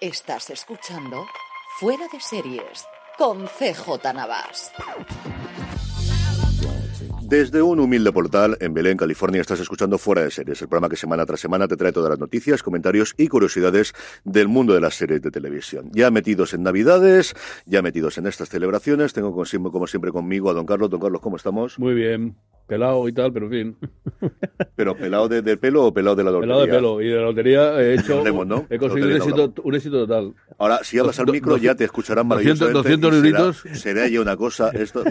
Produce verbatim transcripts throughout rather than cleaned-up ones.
Estás escuchando Fuera de Series con C J. Navas. Desde un humilde portal en Belén, California, estás escuchando Fuera de Series, el programa que semana tras semana te trae todas las noticias, comentarios y curiosidades del mundo de las series de televisión. Ya metidos en Navidades, ya metidos en estas celebraciones, tengo consigo, como siempre conmigo a don Carlos. Don Carlos, ¿cómo estamos? Muy bien, pelado y tal, pero en fin. ¿Pero pelado de, de pelo o pelado de la lotería? Pelado de pelo y de la lotería he hecho, Hablemos, ¿no? he conseguido un éxito, un éxito total. Ahora, si hablas al micro ya te escucharán maravillosamente. doscientos euritos. Será, será ya una cosa esto.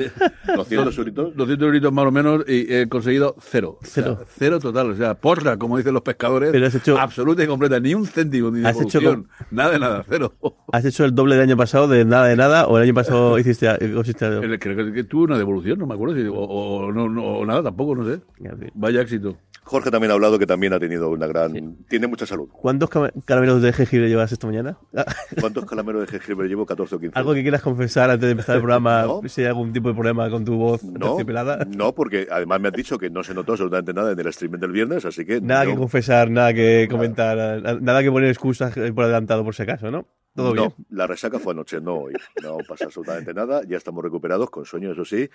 doscientos euritos. doscientos euritos más menos y he conseguido cero. Cero. O sea, cero total. O sea, porra, como dicen los pescadores. Pero has hecho absoluta y completa. Ni un céntimo, ni de producción. Hecho... Nada de nada. Cero. ¿Has hecho el doble del año pasado de nada de nada? ¿O el año pasado hiciste consiste a... Creo que, que tuvo una devolución, no me acuerdo. Si, o, o, no, no, o nada, tampoco, no sé. Vaya éxito. Jorge también ha hablado que también ha tenido una gran... Sí. Tiene mucha salud. ¿Cuántos caramelos de jengibre llevas esta mañana? ¿Cuántos caramelos de jengibre llevo? catorce o quince. ¿Algo que quieras confesar antes de empezar el programa? ¿No? Si hay algún tipo de problema con tu voz terciopelada. No, no, porque además me has dicho que no se notó absolutamente nada en el streaming del viernes, así que... Nada no. que confesar, nada que comentar, nada, nada que poner excusas por adelantado por si acaso, ¿no? ¿Todo no, bien? La resaca fue anoche, no hoy. No pasa absolutamente nada, ya estamos recuperados, con sueño, eso sí.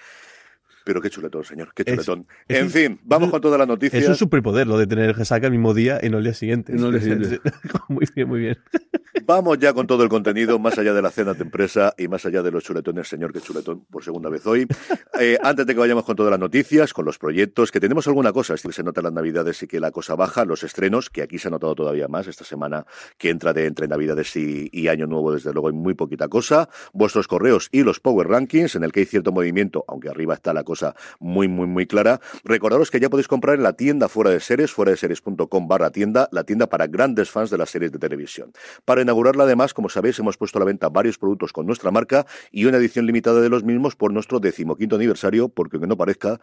Pero qué chuletón, señor, qué chuletón. Es, en es, fin, vamos es, con todas las noticias. Es un superpoder lo de tener el resaca el mismo día y no el día siguiente. No el día siguiente. Muy bien, muy bien. Vamos ya con todo el contenido, más allá de la cena de empresa y más allá de los chuletones, señor, que chuletón, por segunda vez hoy. Eh, antes de que vayamos con todas las noticias, con los proyectos, que tenemos alguna cosa, es que se notan las Navidades y que la cosa baja, los estrenos, que aquí se ha notado todavía más esta semana que entra de entre Navidades y, y Año Nuevo, desde luego hay muy poquita cosa. Vuestros correos y los Power Rankings, en el que hay cierto movimiento, aunque arriba está la cosa muy, muy, muy clara. Recordaros que ya podéis comprar en la tienda Fuera de Series, fueradeseries.com barra tienda, la tienda para grandes fans de las series de televisión. Para inaugurarla, además, como sabéis, hemos puesto a la venta varios productos con nuestra marca y una edición limitada de los mismos por nuestro decimoquinto aniversario, porque aunque no parezca,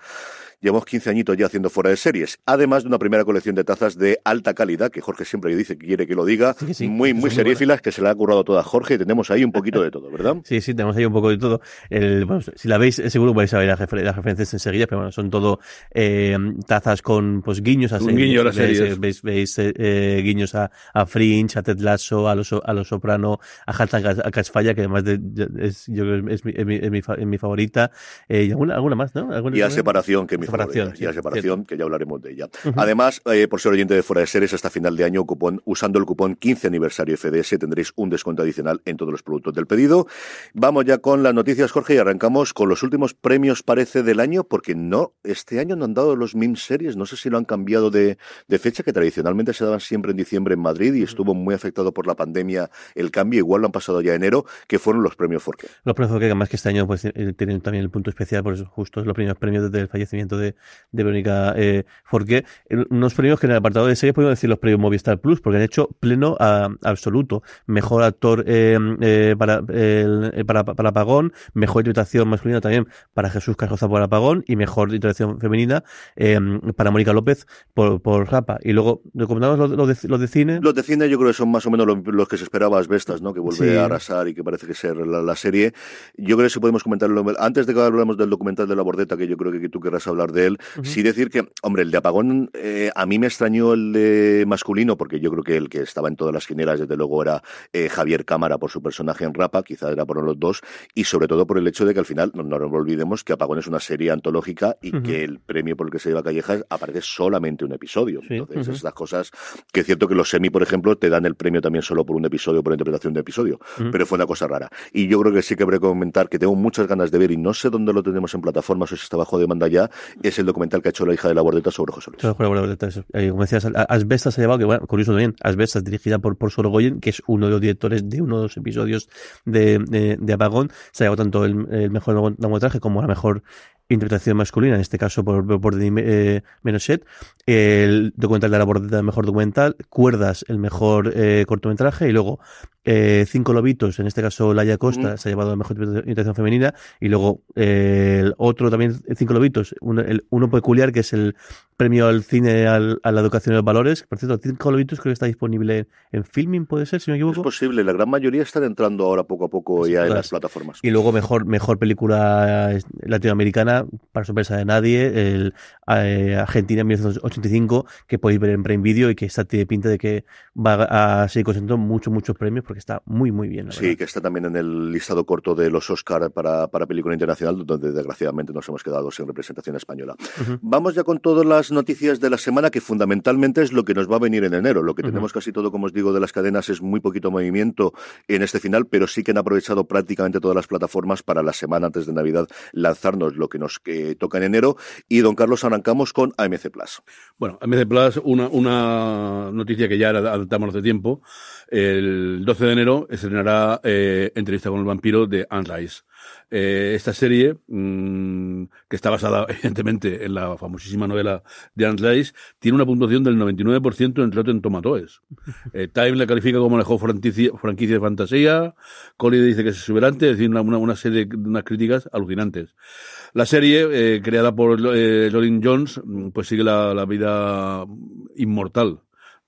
llevamos quince añitos ya haciendo Fuera de Series. Además de una primera colección de tazas de alta calidad, que Jorge siempre dice que quiere que lo diga, sí, sí, muy, muy seriéfilas, que se la ha currado toda Jorge, y tenemos ahí un poquito de todo, ¿verdad? Sí, sí, tenemos ahí un poco de todo. El, bueno, si la veis, seguro vais a ver la referencia enseguida, pero bueno, son todo eh, tazas con pues guiños a series. Guiño a las veis, series. Veis, veis eh, guiños a, a Fringe, a Ted Lasso, a Los, a los Soprano, a Hashtag a Casfalla, que además de, es, yo creo es, mi, es, mi, es, mi, es mi favorita. Eh, y alguna, alguna más, ¿no? ¿Alguna y a Separación, que es mi separación, favorita. Sí, y a Separación, cierto. Que ya hablaremos de ella. Uh-huh. Además, eh, por ser oyente de Fuera de Series, hasta final de año, cupón, usando el cupón quince aniversario F D S, tendréis un descuento adicional en todos los productos del pedido. Vamos ya con las noticias, Jorge, y arrancamos con los últimos premios, parece, del año, porque no, este año no han dado los mini series, no sé si lo han cambiado de, de fecha, que tradicionalmente se daban siempre en diciembre en Madrid y estuvo muy afectado por la pandemia el cambio, igual lo han pasado ya a enero, que fueron los premios Forqué. Los premios Forqué, que además que este año pues tienen también el punto especial, por eso justo los primeros premios desde el fallecimiento de, de Verónica eh, Forqué, unos premios que en el apartado de series podemos decir los premios Movistar Plus, porque han hecho pleno a, absoluto, mejor actor eh, eh, para, eh, para, para Pagón, mejor interpretación masculina también para Jesús Carroza por Apagón y mejor interpretación femenina eh, para Mónica López por, por Rapa. Y luego, ¿recomendamos los, los, de, los de cine? Los de cine yo creo que son más o menos los, los que se esperaba, Asbestas, ¿no? Que vuelve sí. a arrasar y que parece que ser la, la serie. Yo creo que sí podemos comentarlo. Antes de que hablemos del documental de La Bordeta, que yo creo que tú querrás hablar de él, uh-huh. sí decir que, hombre, el de Apagón eh, a mí me extrañó el de masculino, porque yo creo que el que estaba en todas las quinielas desde luego era eh, Javier Cámara por su personaje en Rapa, quizás era por los dos, y sobre todo por el hecho de que al final, no nos olvidemos que Apagón es una serie antológica y uh-huh. que el premio por el que se lleva Callejas aparece solamente un episodio. Sí, entonces, uh-huh. estas cosas, que es cierto que los semi, por ejemplo, te dan el premio también solo por un episodio, por interpretación de episodio, uh-huh. pero fue una cosa rara. Y yo creo que sí que habré que comentar, que tengo muchas ganas de ver, y no sé dónde lo tenemos en plataformas o si está bajo demanda ya, es el documental que ha hecho La hija de la Bordeta sobre José Luis. Sobre la Bordeta, eso. Eh, como decías, Asbestas se ha llevado, que bueno, curioso también, Asbestas dirigida por, por Sorogoyen, que es uno de los directores de uno de los episodios de, de, de Apagón, se ha llevado tanto el, el mejor largometraje como la mejor interpretación masculina, en este caso por, por Denis eh, Ménochet, el documental de La Bordeta, el mejor documental, Cuerdas, el mejor eh, cortometraje, y luego eh, Cinco Lobitos, en este caso Laia Costa, mm. se ha llevado la mejor interpretación femenina, y luego eh, el otro también, Cinco Lobitos, un, el, uno peculiar, que es el premio al cine, al, a la educación y los valores. Por cierto, Cinco Lobitos creo que está disponible en Filmin, puede ser, si no me equivoco. Es posible, la gran mayoría están entrando ahora poco a poco sí, ya claro, en las plataformas. Y luego mejor, mejor película latinoamericana, para sorpresa de nadie, el eh, Argentina mil novecientos ochenta y cinco, que podéis ver en Prime Video y que está, tiene pinta de que va a seguir consiguiendo muchos, muchos premios, porque está muy, muy bien. Sí, verdad. Que está también en el listado corto de los Oscar para, para película internacional, donde desgraciadamente nos hemos quedado sin representación española. Uh-huh. Vamos ya con todas las noticias de la semana, que fundamentalmente es lo que nos va a venir en enero. Lo que uh-huh. tenemos casi todo, como os digo, de las cadenas es muy poquito movimiento en este final, pero sí que han aprovechado prácticamente todas las plataformas para la semana antes de Navidad lanzarnos lo que nos eh, toca en enero. Y, don Carlos, arrancamos con A M C Plus. Bueno, A M C Plus, una, una noticia que ya adaptamos hace tiempo. El doce de enero estrenará eh, Entrevista con el vampiro de Anne Rice. Eh, esta serie, mmm, que está basada evidentemente en la famosísima novela de Anne Rice, tiene una puntuación del noventa y nueve por ciento en Rotten Tomatoes. Eh, Time la califica como mejor franquicia, franquicia de fantasía, Collier dice que es exuberante, es decir, una, una, una serie de unas críticas alucinantes. La serie, eh, creada por eh, Lorin Jones, pues sigue la, la vida inmortal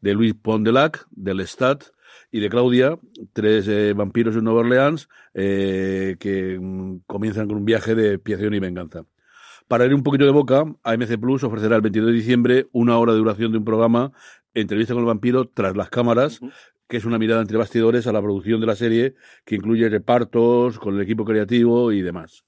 de Louis Pondelac, de Lestat y de Claudia, tres eh, vampiros en Nueva Orleans eh, que mm, comienzan con un viaje de expiación y venganza. Para ir un poquito de boca, A M C Plus ofrecerá el veintidós de diciembre una hora de duración de un programa, Entrevista con el vampiro tras las cámaras, uh-huh. que es una mirada entre bastidores a la producción de la serie, que incluye repartos con el equipo creativo y demás.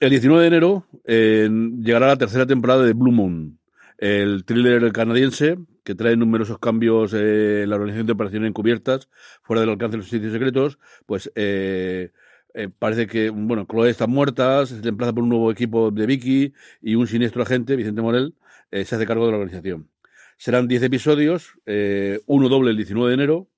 El diecinueve de enero eh, llegará la tercera temporada de Blue Moon, el thriller canadiense que trae numerosos cambios eh, en la organización de operaciones encubiertas fuera del alcance de los servicios secretos. Pues eh, eh, parece que, bueno, Chloe está muerta, se reemplaza por un nuevo equipo de Vicky y un siniestro agente, Vicente Morel, eh, se hace cargo de la organización. Serán diez episodios, eh, uno doble el diecinueve de enero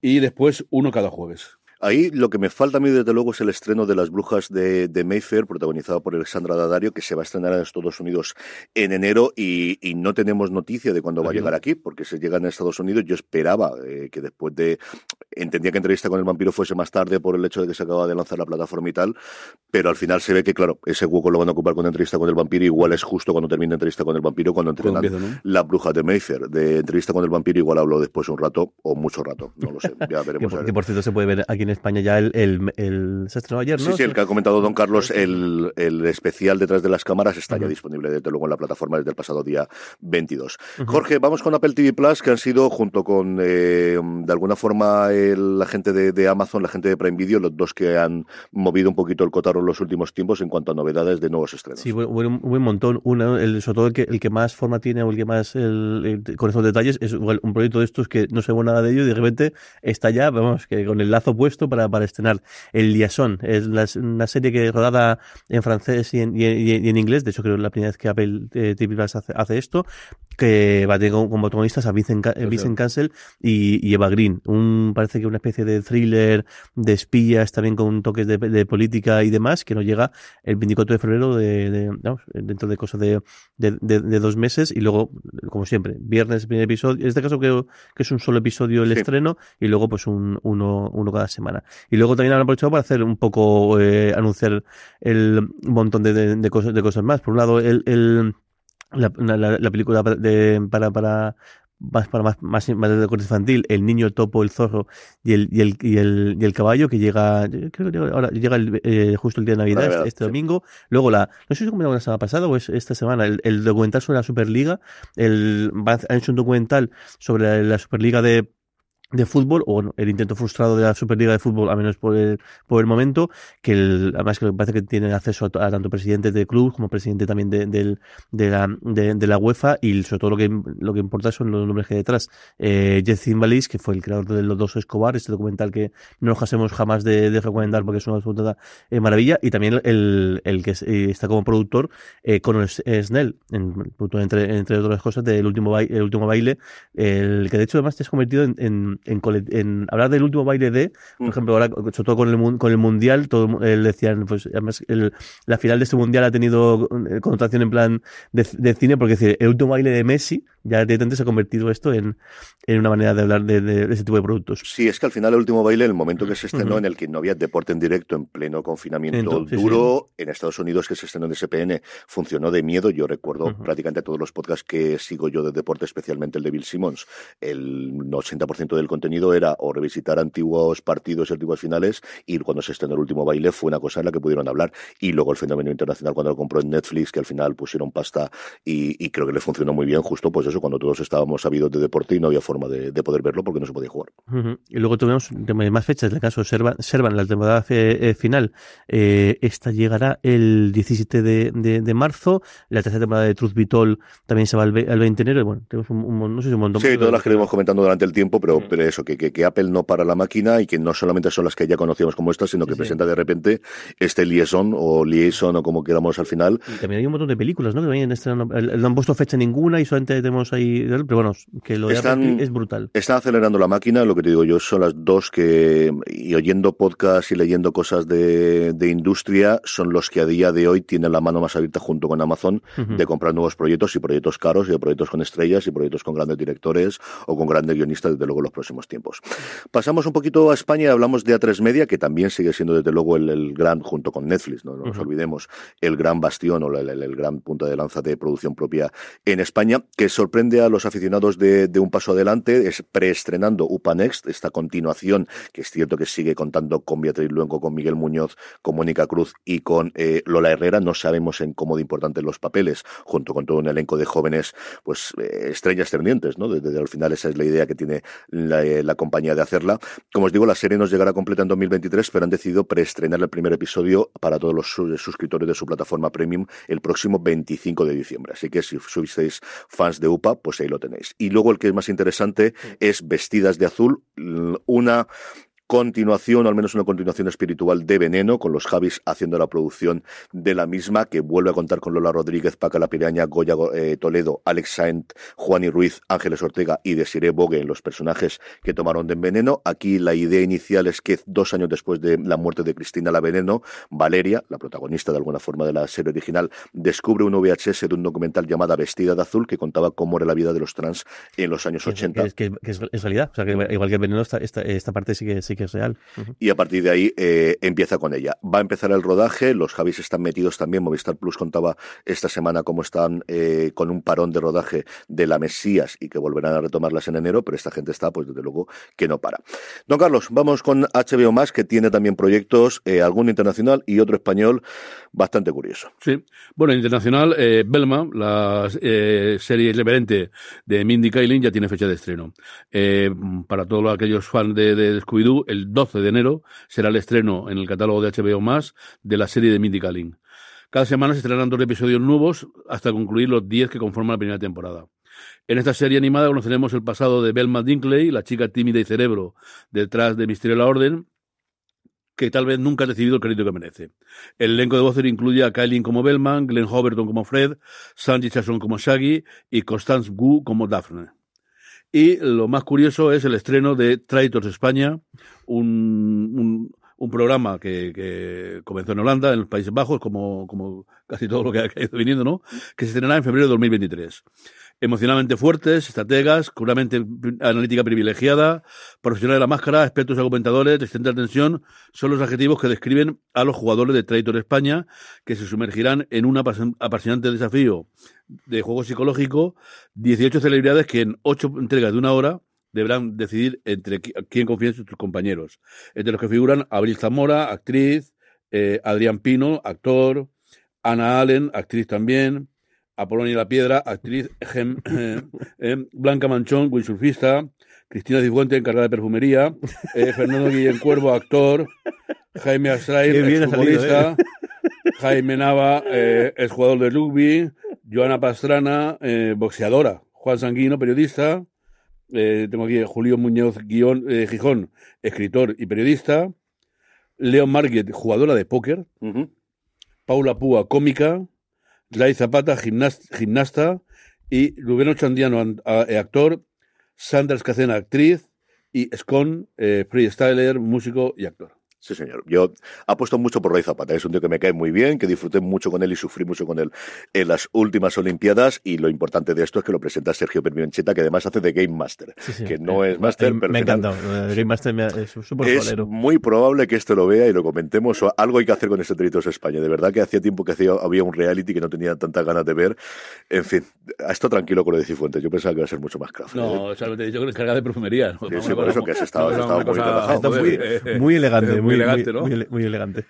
y después uno cada jueves. Ahí lo que me falta a mí, desde luego, es el estreno de Las brujas de, de Mayfair, protagonizado por Alexandra Daddario, que se va a estrenar en Estados Unidos en enero y, y no tenemos noticia de cuándo va a llegar aquí, porque se llega en Estados Unidos. Yo esperaba eh, que después de... Entendía que Entrevista con el vampiro fuese más tarde por el hecho de que se acababa de lanzar la plataforma y tal, pero al final se ve que, claro, ese hueco lo van a ocupar con Entrevista con el vampiro. Igual es justo cuando termine Entrevista con el vampiro, cuando entrenan empieza, ¿no? Las brujas de Mayfair. De Entrevista con el vampiro igual hablo después un rato o mucho rato, no lo sé, ya veremos. Que por cierto se puede ver aquí en España ya el, el, el se estrenó ayer, ¿no? Sí, sí, el que ha comentado don Carlos, el, el especial Detrás de las cámaras está uh-huh. ya disponible desde luego en la plataforma desde el pasado día veintidós. Uh-huh. Jorge, vamos con Apple T V Plus, que han sido junto con eh, de alguna forma el, la gente de, de Amazon, la gente de Prime Video, los dos que han movido un poquito el cotarro en los últimos tiempos en cuanto a novedades de nuevos estrenos. Sí, hubo un buen montón. Uno, el, sobre todo el que, el que más forma tiene o el que más el, el, con esos detalles es un proyecto de estos que no se ve nada de ello y de repente está ya, vamos, que con el lazo puesto para, para estrenar. El Liaison es la, una serie que rodada en francés y en, y, en, y en inglés, de hecho creo que es la primera vez que Apple eh, T V Plus hace, hace esto, que va a tener como protagonistas a Vincent, eh, Vincent Cassel y, y Eva Green. Un, parece que una especie de thriller de espías también con toques de, de política y demás, que nos llega el veinticuatro de febrero de, de, no, dentro de cosas de, de, de, de dos meses y luego, como siempre, viernes primer episodio, en este caso creo que es un solo episodio el sí. estreno y luego pues un, uno, uno cada semana. Y luego también han aprovechado para hacer un poco, eh, anunciar el montón de, de, de, cosas, de cosas más. Por un lado, el, el, la, la, la película de, para, para, más para más más más de corte infantil, El niño, el topo, el zorro y el y el y el, y el caballo, que llega creo que ahora llega el, eh, justo el día de Navidad, verdad, este sí. domingo. Luego la no sé si comentamos la semana pasada o es esta semana el, el documental sobre la Superliga, el han hecho un documental sobre la, la Superliga de de fútbol, o bueno, el intento frustrado de la Superliga de fútbol, a menos por el, por el momento, que el, además que parece que tienen acceso a, a tanto presidentes de clubes como presidente también de, de, de la, de, de la UEFA, y sobre todo lo que, lo que importa son los nombres que hay detrás. Eh, Jeff Zimbalis, que fue el creador de Los dos Escobar, este documental que no nos hacemos jamás de, de recomendar porque es una absoluta eh, maravilla, y también el, el que está como productor, eh, Conor Snell, en, entre, entre otras cosas, de El último baile, el último baile, el que de hecho además se ha convertido en, en en, en hablar del último baile de, por ejemplo, ahora, sobre todo con el, con el Mundial, todo, eh, decían, pues, además, el, la final de este Mundial ha tenido connotación en plan de, de cine, porque es decir, el último baile de Messi, ya directamente se ha convertido esto en, en una manera de hablar de, de, de ese tipo de productos. Sí, es que al final el último baile, el momento que se estrenó, uh-huh. en el que no había deporte en directo, en pleno confinamiento Entonces, duro, sí, sí. en Estados Unidos, que se estrenó en S P N, funcionó de miedo. Yo recuerdo uh-huh. prácticamente todos los podcasts que sigo yo de deporte, especialmente el de Bill Simmons, el ochenta por ciento del contenido era o revisitar antiguos partidos y antiguas finales, y cuando se estrenó el último baile fue una cosa en la que pudieron hablar. Y luego el fenómeno internacional cuando lo compró en Netflix, que al final pusieron pasta y, y creo que le funcionó muy bien, justo pues eso, cuando todos estábamos sabidos de deporte y no había forma de, de poder verlo porque no se podía jugar. Uh-huh. Y luego tenemos más fechas, en el caso Servan, Servan la temporada fe, eh, final, eh, esta llegará el diecisiete de, de, de marzo, la tercera temporada de Truth Be Told también se va al veinte de enero, y bueno, tenemos un, un, no sé si un montón. Sí, todas las que iremos comentando durante el tiempo, pero, sí. pero eso, que, que, que Apple no para la máquina y que no solamente son las que ya conocíamos como estas, sino que sí, presenta sí. de repente este Liaison o Liaison o como queramos al final. Y también hay un montón de películas, ¿no? Que también están, no han puesto fecha ninguna y solamente tenemos ahí, pero bueno, que lo de están, Apple es brutal. Están acelerando la máquina, lo que te digo yo, son las dos que, y oyendo podcasts y leyendo cosas de, de industria, son los que a día de hoy tienen la mano más abierta junto con Amazon uh-huh. de comprar nuevos proyectos, y proyectos caros, y proyectos con estrellas, y proyectos con grandes directores o con grandes guionistas, desde luego, en los próximos tiempos. Pasamos un poquito a España y hablamos de A tres Media, que también sigue siendo desde luego el, el gran, junto con Netflix, no, no uh-huh. nos olvidemos, el gran bastión o el, el, el gran punta de lanza de producción propia en España, que sorprende a los aficionados de, de un paso adelante, es preestrenando U P A Next, esta continuación, que es cierto que sigue contando con Beatriz Luengo, con Miguel Muñoz, con Mónica Cruz y con eh, Lola Herrera, no sabemos en cómo de importantes los papeles, junto con todo un elenco de jóvenes, pues eh, estrellas tendientes, ¿no? Desde, desde al final esa es la idea que tiene la, eh, la compañía de hacerla. Como os digo, la serie nos llegará completa en dos mil veintitrés, pero han decidido preestrenar el primer episodio para todos los suscriptores de su plataforma Premium el próximo veinticinco de diciembre, así que si sois fans de U P A, pues ahí lo tenéis. Y luego el que es más interesante es Vestidas de Azul, una continuación, o al menos una continuación espiritual de Veneno, con los Javis haciendo la producción de la misma, que vuelve a contar con Lola Rodríguez, Paca la Piraña, Goya eh, Toledo, Alex Saint, Juani Ruiz, Ángeles Ortega y Desiree Bogue en los personajes que tomaron de Veneno. Aquí la idea inicial es que dos años después de la muerte de Cristina la Veneno, Valeria, la protagonista de alguna forma de la serie original, descubre un V H S de un documental llamado Vestida de Azul, que contaba cómo era la vida de los trans en los años ochenta. Es, que, que es, que es realidad, o sea, que igual que Veneno, esta, esta, esta parte sí que sí que es real. Uh-huh. Y a partir de ahí eh, empieza con ella. Va a empezar el rodaje, los Javis están metidos también, Movistar Plus contaba esta semana cómo están eh, con un parón de rodaje de La Mesías y que volverán a retomarlas en enero, pero esta gente está, pues desde luego, que no para. Don Carlos, vamos con H B O Max, que tiene también proyectos, eh, alguno internacional y otro español, bastante curioso. Sí, bueno, internacional, eh, Belma, la eh, serie irreverente de Mindy Kaling, ya tiene fecha de estreno. Eh, para todos aquellos fans de, de Scooby-Doo, el doce de enero será el estreno en el catálogo de H B O Más de la serie de Mindy Kaling. Cada semana se estrenarán dos episodios nuevos hasta concluir los diez que conforman la primera temporada. En esta serie animada conoceremos el pasado de Velma Dinkley, la chica tímida y cerebro detrás de Misterio de la Orden, que tal vez nunca ha recibido el crédito que merece. El elenco de voces incluye a Kailin como Velma, Glenn Howerton como Fred, Sanji Chasson como Shaggy y Constance Wu como Daphne. Y lo más curioso es el estreno de Traidores España, un, un, un programa que, que comenzó en Holanda, en los Países Bajos, como, como casi todo lo que ha ido viniendo, ¿no? Que se estrenará en febrero de dos mil veintitrés. Emocionalmente fuertes, estrategas, con una mente analítica privilegiada, profesionales de la máscara, expertos argumentadores, de excelente atención, son los adjetivos que describen a los jugadores de Traidores España, que se sumergirán en un apasionante desafío de juego psicológico, dieciocho celebridades que en ocho entregas de una hora deberán decidir entre quién confía en sus compañeros, entre los que figuran Abril Zamora, actriz, eh, Adrián Pino, actor, Ana Allen, actriz también, Apolonia La Piedra, actriz, gem, eh, eh, Blanca Manchón, windsurfista, Cristina Cifuentes, encargada de perfumería, eh, Fernando Guillén Cuervo, actor, Jaime Azraín, exfutbolista, ¿eh? Jaime Nava, eh, exjugador de rugby, Joana Pastrana, eh, boxeadora, Juan Sanguino, periodista, eh, tengo aquí Julio Muñoz guión, eh, Gijón, escritor y periodista, Leo Marguet, jugadora de póker, uh-huh. Paula Púa, cómica, Ray Zapata, gimnasta, gimnasta y Rubén Ochandiano, actor, Sandra Escacena, actriz, y es con eh, freestyler, músico y actor. Sí, señor. Yo apuesto mucho por Roy Zapata. Es un tío que me cae muy bien, que disfruté mucho con él y sufrí mucho con él en las últimas Olimpiadas. Y lo importante de esto es que lo presenta Sergio Permioncheta, que además hace de Game Master, sí, sí, que no eh, es Master. Eh, pero me encantó. Game Master me, es súper bolero. Es muy probable que esto lo vea y lo comentemos. Algo hay que hacer con este Traidores España. De verdad que hacía tiempo que hacía, había un reality que no tenía tantas ganas de ver. En fin, a esto tranquilo con lo de Cifuentes. Yo pensaba que iba a ser mucho más craft. No, ¿eh? solamente he dicho que eres cargada de perfumería. ¿No? Sí, sí, por eso que has estado, has estado muy trabajado. Muy, eh, muy elegante, eh, muy Muy elegante, ¿no? Muy, muy, muy elegante.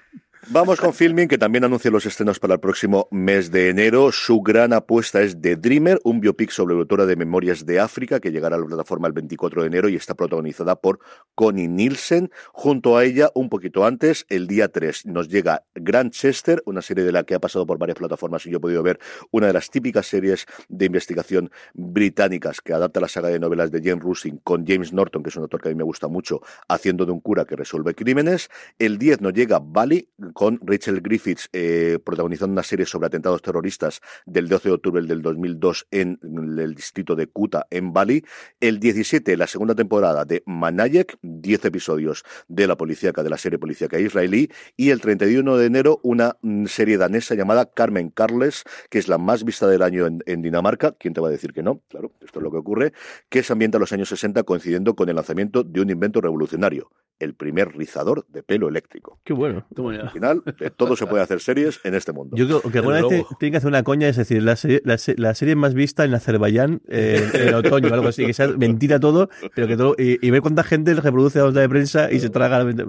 Vamos con Filmin, que también anuncia los estrenos para el próximo mes de enero. Su gran apuesta es The Dreamer, un biopic sobre la autora de Memorias de África, que llegará a la plataforma el veinticuatro de enero y está protagonizada por Connie Nielsen. Junto a ella, un poquito antes, el día tres, nos llega Grantchester, una serie de la que ha pasado por varias plataformas y yo he podido ver una de las típicas series de investigación británicas que adapta la saga de novelas de Jane Ruskin con James Norton, que es un autor que a mí me gusta mucho, haciendo de un cura que resuelve crímenes. El diez nos llega Bali, con Rachel Griffiths eh, protagonizando una serie sobre atentados terroristas del doce de octubre del dos mil dos en el distrito de Kuta, en Bali. El diecisiete, la segunda temporada de Manayek, diez episodios de la policíaca, de la serie policíaca israelí. Y el treinta y uno de enero, una serie danesa llamada Carmen Carles, que es la más vista del año en, en Dinamarca. ¿Quién te va a decir que no? Claro, esto es lo que ocurre. Que se ambienta en los años sesenta, coincidiendo con el lanzamiento de un invento revolucionario, el primer rizador de pelo eléctrico. Qué bueno. Al final, de todo se puede hacer series en este mundo. Yo creo que alguna vez tienen que hacer una coña, es decir, la serie, la, la serie más vista en Azerbaiyán eh, en otoño, algo así, que sea mentira todo, pero que todo, y, y ver cuánta gente reproduce la nota de prensa y se traga. Mira,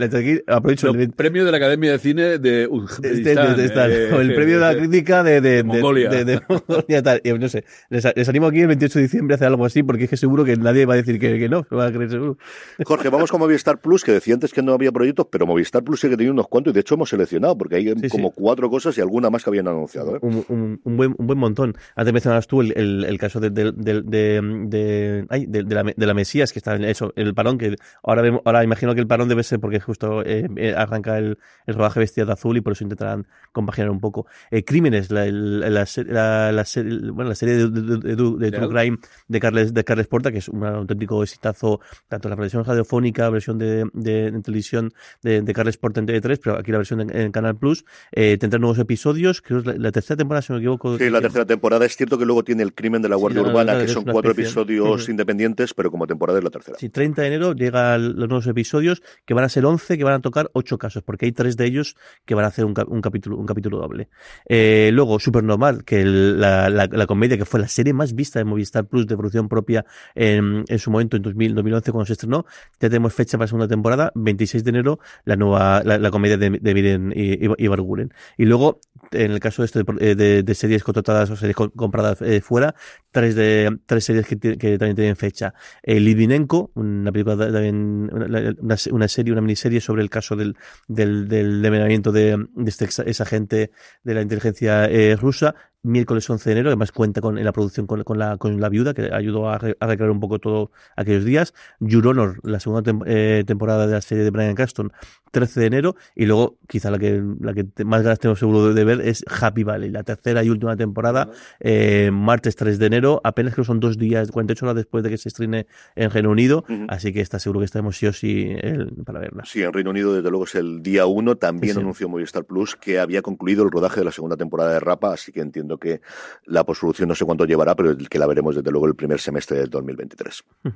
aquí, aprovecho el, el premio de la Academia de Cine de Uzbekistán, eh, o el premio de la crítica de, de, de, de Mongolia. De, de, de Mongolia tal. Y, no sé, les, les animo aquí el veintiocho de diciembre a hacer algo así, porque es que seguro que nadie va a decir que, que no, va a creer seguro. Jorge, vamos con Movistar Plus, que decía antes que no había proyectos, pero Movistar Plus sí que tenía unos cuantos, y de hecho hemos seleccionado, porque hay sí, como sí. cuatro cosas y alguna más que habían anunciado, ¿eh? Un, un, un, buen, un buen montón. Antes mencionabas tú el, el, el caso de, de, de, de, de, ay, de, de, la, de la Mesías, que está en eso, el parón, que ahora, vemos, ahora imagino que el parón debe ser porque justo eh, arranca el, el rodaje vestido de azul y por eso intentarán compaginar un poco. Eh, Crímenes, la, la, la, la, la, serie, bueno, la serie de, de, de, de True Crime de Carles, de Carles Porta, que es un auténtico exitazo, tanto la versión radiofónica, versión de, de, de televisión de, de Carles Porta en T V tres, pero aquí la versión en, en Canal Plus. Eh, tendrá nuevos episodios, creo que es la, la tercera temporada, si no me equivoco. Sí, la tercera temporada. Es cierto que luego tiene El crimen de la Guardia sí, Urbana, la, la, la, que son cuatro especie. episodios uh-huh. independientes, pero como temporada es la tercera. Sí, treinta de enero llegan los nuevos episodios, que van a ser once, que van a tocar ocho casos, porque hay tres de ellos que van a hacer un, un, capítulo, un capítulo doble. Eh, luego, Supernormal, que el, la, la, la comedia, que fue la serie más vista de Movistar Plus de producción propia en, en su momento, en dos mil once, cuando se estrenó. Ya tenemos fecha para la segunda temporada, veintiséis de enero, la nueva... La, la comedia de, de Miren y, y, y Barguren. Y luego, en el caso de, esto de, de, de series contratadas o series compradas eh, fuera, tres de tres series que, que también tienen fecha. Eh, Litvinenko, una película también, una, una serie, una miniserie sobre el caso del del del envenenamiento de, de este ex agente de la inteligencia eh, rusa. Miércoles once de enero, además cuenta con en la producción con, con la con la viuda, que ayudó a, re, a recrear un poco todo aquellos días. Your Honor, la segunda tem, eh, temporada de la serie de Bryan Cranston, trece de enero. Y luego, quizá la que la que más ganas tengo seguro de, de ver es Happy Valley, la tercera y última temporada, eh, martes tres de enero, apenas creo que son dos días, cuarenta y ocho horas después de que se estrene en Reino Unido, uh-huh. así que está seguro que estaremos sí o sí el, para verla. Sí, en Reino Unido desde luego es el día uno. También sí, sí. anunció Movistar Plus que había concluido el rodaje de la segunda temporada de Rapa, así que entiendo que la postproducción no sé cuánto llevará, pero que la veremos desde luego el primer semestre del dos mil veintitrés. Uh-huh.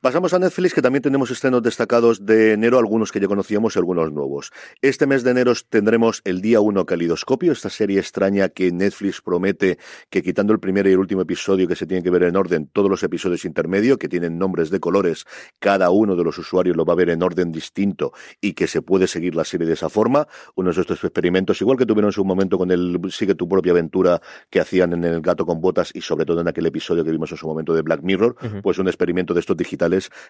Pasamos a Netflix, que también tenemos estrenos destacados de enero, algunos que ya conocíamos y algunos nuevos. Este mes de enero tendremos el día uno Calidoscopio, esta serie extraña que Netflix promete que, quitando el primer y el último episodio que se tienen que ver en orden, todos los episodios intermedios, que tienen nombres de colores, cada uno de los usuarios lo va a ver en orden distinto y que se puede seguir la serie de esa forma. Uno de estos experimentos, igual que tuvieron en su momento con el Sigue tu propia aventura que hacían en El gato con botas y sobre todo en aquel episodio que vimos en su momento de Black Mirror, uh-huh. pues un experimento de estos digitales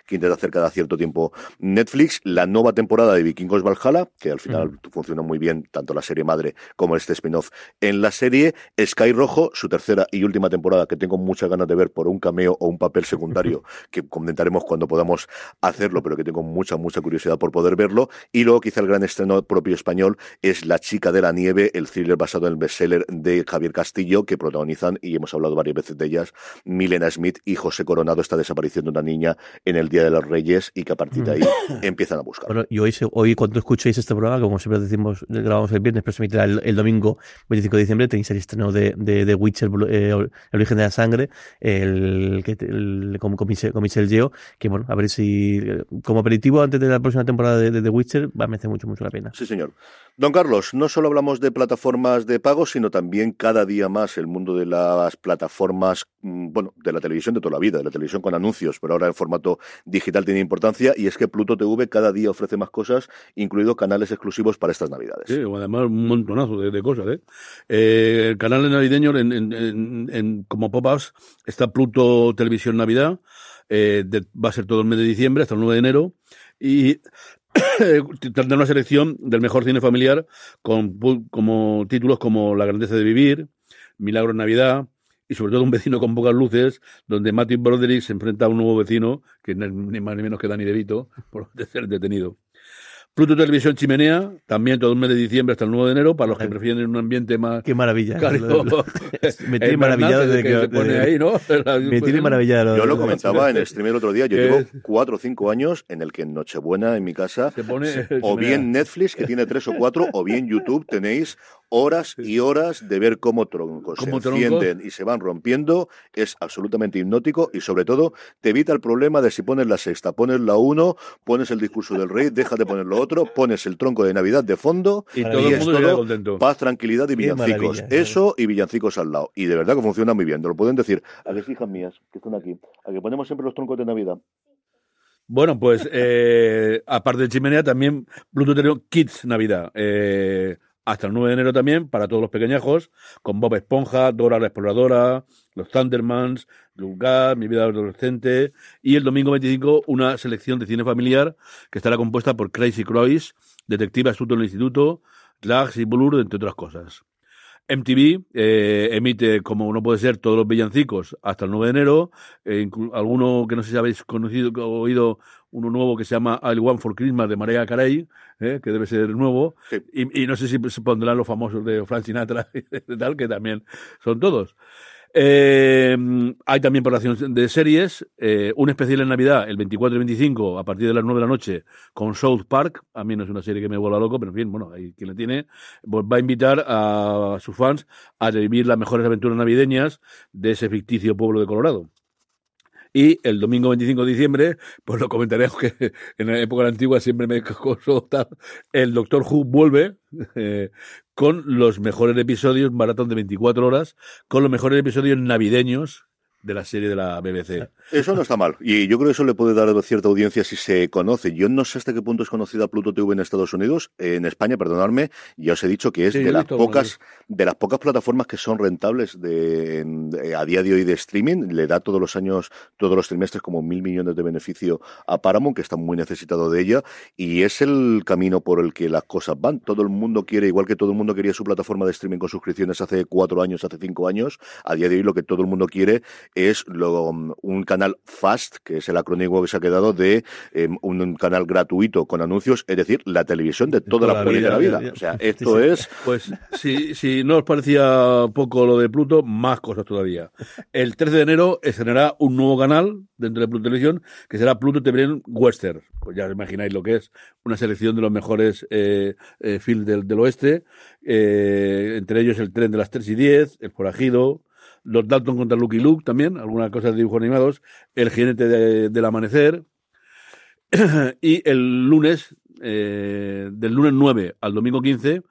que intenta hacer cada cierto tiempo Netflix. La nueva temporada de Vikingos Valhalla, que al final uh-huh. funcionó muy bien tanto la serie madre como este spin-off en la serie. Sky Rojo, su tercera y última temporada, que tengo muchas ganas de ver por un cameo o un papel secundario uh-huh. que comentaremos cuando podamos hacerlo, pero que tengo mucha, mucha curiosidad por poder verlo. Y luego quizá el gran estreno propio español es La chica de la nieve, el thriller basado en el bestseller de Javier Castillo, que protagonizan, y hemos hablado varias veces de ellas, Milena Smith y José Coronado, esta desaparición de una niña en el Día de los Reyes y que a partir de ahí empiezan a buscar. Bueno, y hoy, hoy cuando escuchéis este programa, como siempre decimos, grabamos el viernes, pero se emitirá el, el domingo veinticinco de diciembre, tenéis el estreno de, de, de Witcher, eh, El origen de la sangre, el, el, el con, con Michel, con Michel Yeoh, que bueno, a ver si como aperitivo antes de la próxima temporada de, de, de Witcher va a merecer mucho, mucho la pena. Sí, señor. Don Carlos, no solo hablamos de plataformas de pago, sino también cada día más el mundo de las plataformas, bueno, de la televisión de toda la vida, de la televisión con anuncios, pero ahora en formato digital tiene importancia, y es que Pluto T V cada día ofrece más cosas, incluidos canales exclusivos para estas Navidades. Sí, además un montonazo de, de cosas, ¿eh? Eh, el canal navideño en, en, en, en, como pop-ups está Pluto Televisión Navidad, eh, de, va a ser todo el mes de diciembre hasta el nueve de enero, y tendrá una selección del mejor cine familiar con como títulos como La grandeza de vivir, Milagro en Navidad y sobre todo Un vecino con pocas luces, donde Matthew Broderick se enfrenta a un nuevo vecino que ni más ni menos que Danny DeVito por ser detenido. Pluto Televisión Chimenea, también todo el mes de diciembre hasta el nueve de enero, para los que prefieren un ambiente más... ¡Qué maravilla! Cálido. Lo, lo, me tiene maravillado de que, que se pone de, ahí, ¿no? La, me tiene maravillado. Yo lo comentaba en el stream el otro día, yo llevo cuatro o cinco años en el que en Nochebuena, en mi casa, se pone, se, o bien Netflix, que tiene tres o cuatro, o bien YouTube, tenéis horas y horas de ver cómo troncos se encienden y se van rompiendo. Es absolutamente hipnótico y sobre todo te evita el problema de si pones la sexta, pones la uno, pones el discurso del rey, dejas de poner lo otro, pones el tronco de Navidad de fondo y, y todo el mundo es todo contento. Paz, tranquilidad y villancicos, eso y villancicos al lado, y de verdad que funciona muy bien. Te lo pueden decir a las hijas mías que están aquí, a que ponemos siempre los troncos de Navidad. Bueno, pues eh, aparte de Chimenea también Bluetooth Kids Navidad, eh hasta el nueve de enero también, para todos los pequeñajos, con Bob Esponja, Dora la Exploradora, Los Thundermans, Lugar, Mi vida adolescente, y el domingo veinticinco una selección de cine familiar que estará compuesta por Crazy Croix, Detective Astuto en el Instituto, Lags y Blur, entre otras cosas. M T V eh, emite, como no puede ser, todos los villancicos hasta el nueve de enero, eh, alguno que no sé si habéis conocido o oído, uno nuevo que se llama I Want for Christmas de Mariah Carey, ¿eh? Que debe ser nuevo, sí. y, y no sé si se pondrán los famosos de Frank Sinatra y tal, que también son todos. Eh, hay también población de series, eh, un especial en Navidad el veinticuatro y veinticinco a partir de las nueve de la noche con South Park. A mí no es una serie que me vuelva loco, pero en fin, bueno, hay quien la tiene, pues va a invitar a sus fans a revivir las mejores aventuras navideñas de ese ficticio pueblo de Colorado. Y el domingo veinticinco de diciembre, pues lo comentaré, que en la época antigua siempre me consultaba, el Doctor Who vuelve eh, con los mejores episodios, maratón de veinticuatro horas, con los mejores episodios navideños de la serie de la B B C. Eso no está mal, y yo creo que eso le puede dar a cierta audiencia si se conoce. Yo no sé hasta qué punto es conocida Pluto T V en Estados Unidos, en España, perdonadme, ya os he dicho que es sí, de las pocas de las pocas plataformas que son rentables de, de, a día de hoy de streaming. Le da todos los años, todos los trimestres, como mil millones de beneficio a Paramount, que está muy necesitado de ella, y es el camino por el que las cosas van. Todo el mundo quiere, igual que todo el mundo quería su plataforma de streaming con suscripciones hace cuatro años, hace cinco años, a día de hoy lo que todo el mundo quiere es lo, un canal FAST, que es el acrónimo que se ha quedado de eh, un, un canal gratuito con anuncios, es decir, la televisión de toda, toda la, la vida, de la vida. vida. O sea, esto sí, sí. es... Pues si, si no os parecía poco lo de Pluto, más cosas todavía. El trece de enero estrenará un nuevo canal dentro de Pluto Televisión, que será Pluto T V Western. Pues ya os imagináis lo que es, una selección de los mejores eh, eh, films del, del oeste, eh, entre ellos El tren de las tres y diez, El forajido, Los Dalton contra Lucky Luke también, algunas cosas de dibujos animados, El jinete de, del amanecer, y el lunes, eh, del lunes nueve al domingo quince,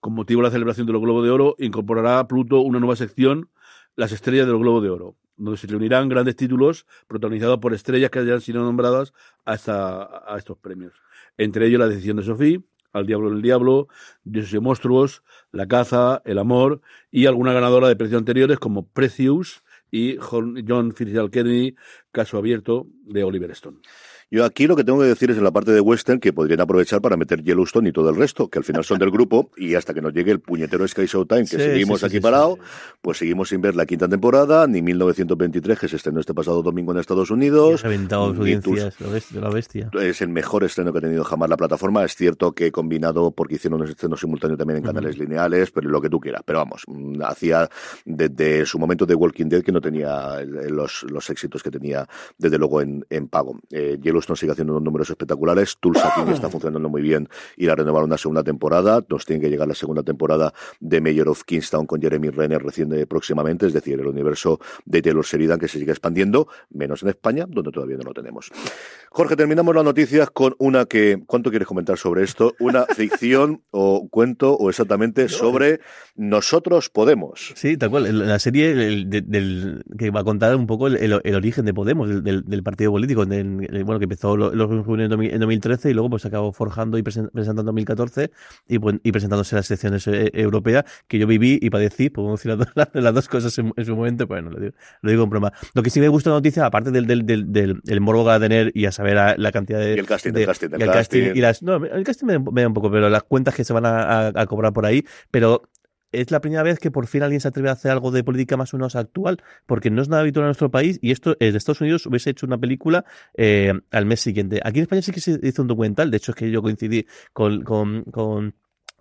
con motivo de la celebración de los Globos de Oro, incorporará a Pluto una nueva sección, Las estrellas de los Globos de Oro, donde se reunirán grandes títulos protagonizados por estrellas que hayan sido nombradas hasta a estos premios. Entre ellos La decisión de Sophie, Al diablo del diablo, Dioses y monstruos, La caza, El amor, y alguna ganadora de precios anteriores como Precious y John Fitzgerald Kennedy, Caso abierto de Oliver Stone. Yo aquí lo que tengo que decir es en la parte de western que podrían aprovechar para meter Yellowstone y todo el resto, que al final son del grupo, y hasta que nos llegue el puñetero Sky Showtime, que sí, seguimos sí, sí, aquí sí, parado, sí, sí. Pues seguimos sin ver la quinta temporada, ni mil novecientos veintitrés, que se estrenó este pasado domingo en Estados Unidos. Ha reventado audiencias, la bestia. Es el mejor estreno que ha tenido jamás la plataforma. Es cierto que he combinado, porque hicieron un estreno simultáneo también en canales uh-huh. lineales, pero lo que tú quieras. Pero vamos, hacía desde su momento de Walking Dead que no tenía los, los éxitos que tenía desde luego en, en pago. Eh, Yellowstone sigue haciendo unos números espectaculares. Tulsa King está funcionando muy bien y la renovaron una segunda temporada. Nos tiene que llegar la segunda temporada de Mayor of Kingstown con Jeremy Renner recién de, próximamente, es decir, el universo de Taylor Sheridan que se sigue expandiendo, menos en España, donde todavía no lo tenemos. Jorge, terminamos las noticias con una que, ¿cuánto quieres comentar sobre esto? Una ficción o cuento o exactamente sobre Nosotros Podemos. Sí, tal cual. La serie el, del, del, que va a contar un poco el, el, el origen de Podemos, del, del partido político, del, el, bueno, que empezó los en dos mil trece y luego pues acabó forjando y presentando en dos mil catorce y, pues, y presentándose las elecciones europeas que yo viví y padecí, podemos decir las, las, las dos cosas en, en su momento, pero bueno, lo digo, lo digo en broma. Lo que sí me gusta la noticia, aparte del, del, del, del el morbo que va a tener y a saber a, la cantidad de... Y el casting, de, el casting, el, el casting. casting y las, no, el casting me, me da un poco, pero las cuentas que se van a, a, a cobrar por ahí, pero... Es la primera vez que por fin alguien se atreve a hacer algo de política más o menos actual, porque no es nada habitual en nuestro país, y esto de Estados Unidos hubiese hecho una película eh, al mes siguiente. Aquí en España sí que se hizo un documental, de hecho es que yo coincidí con... con, con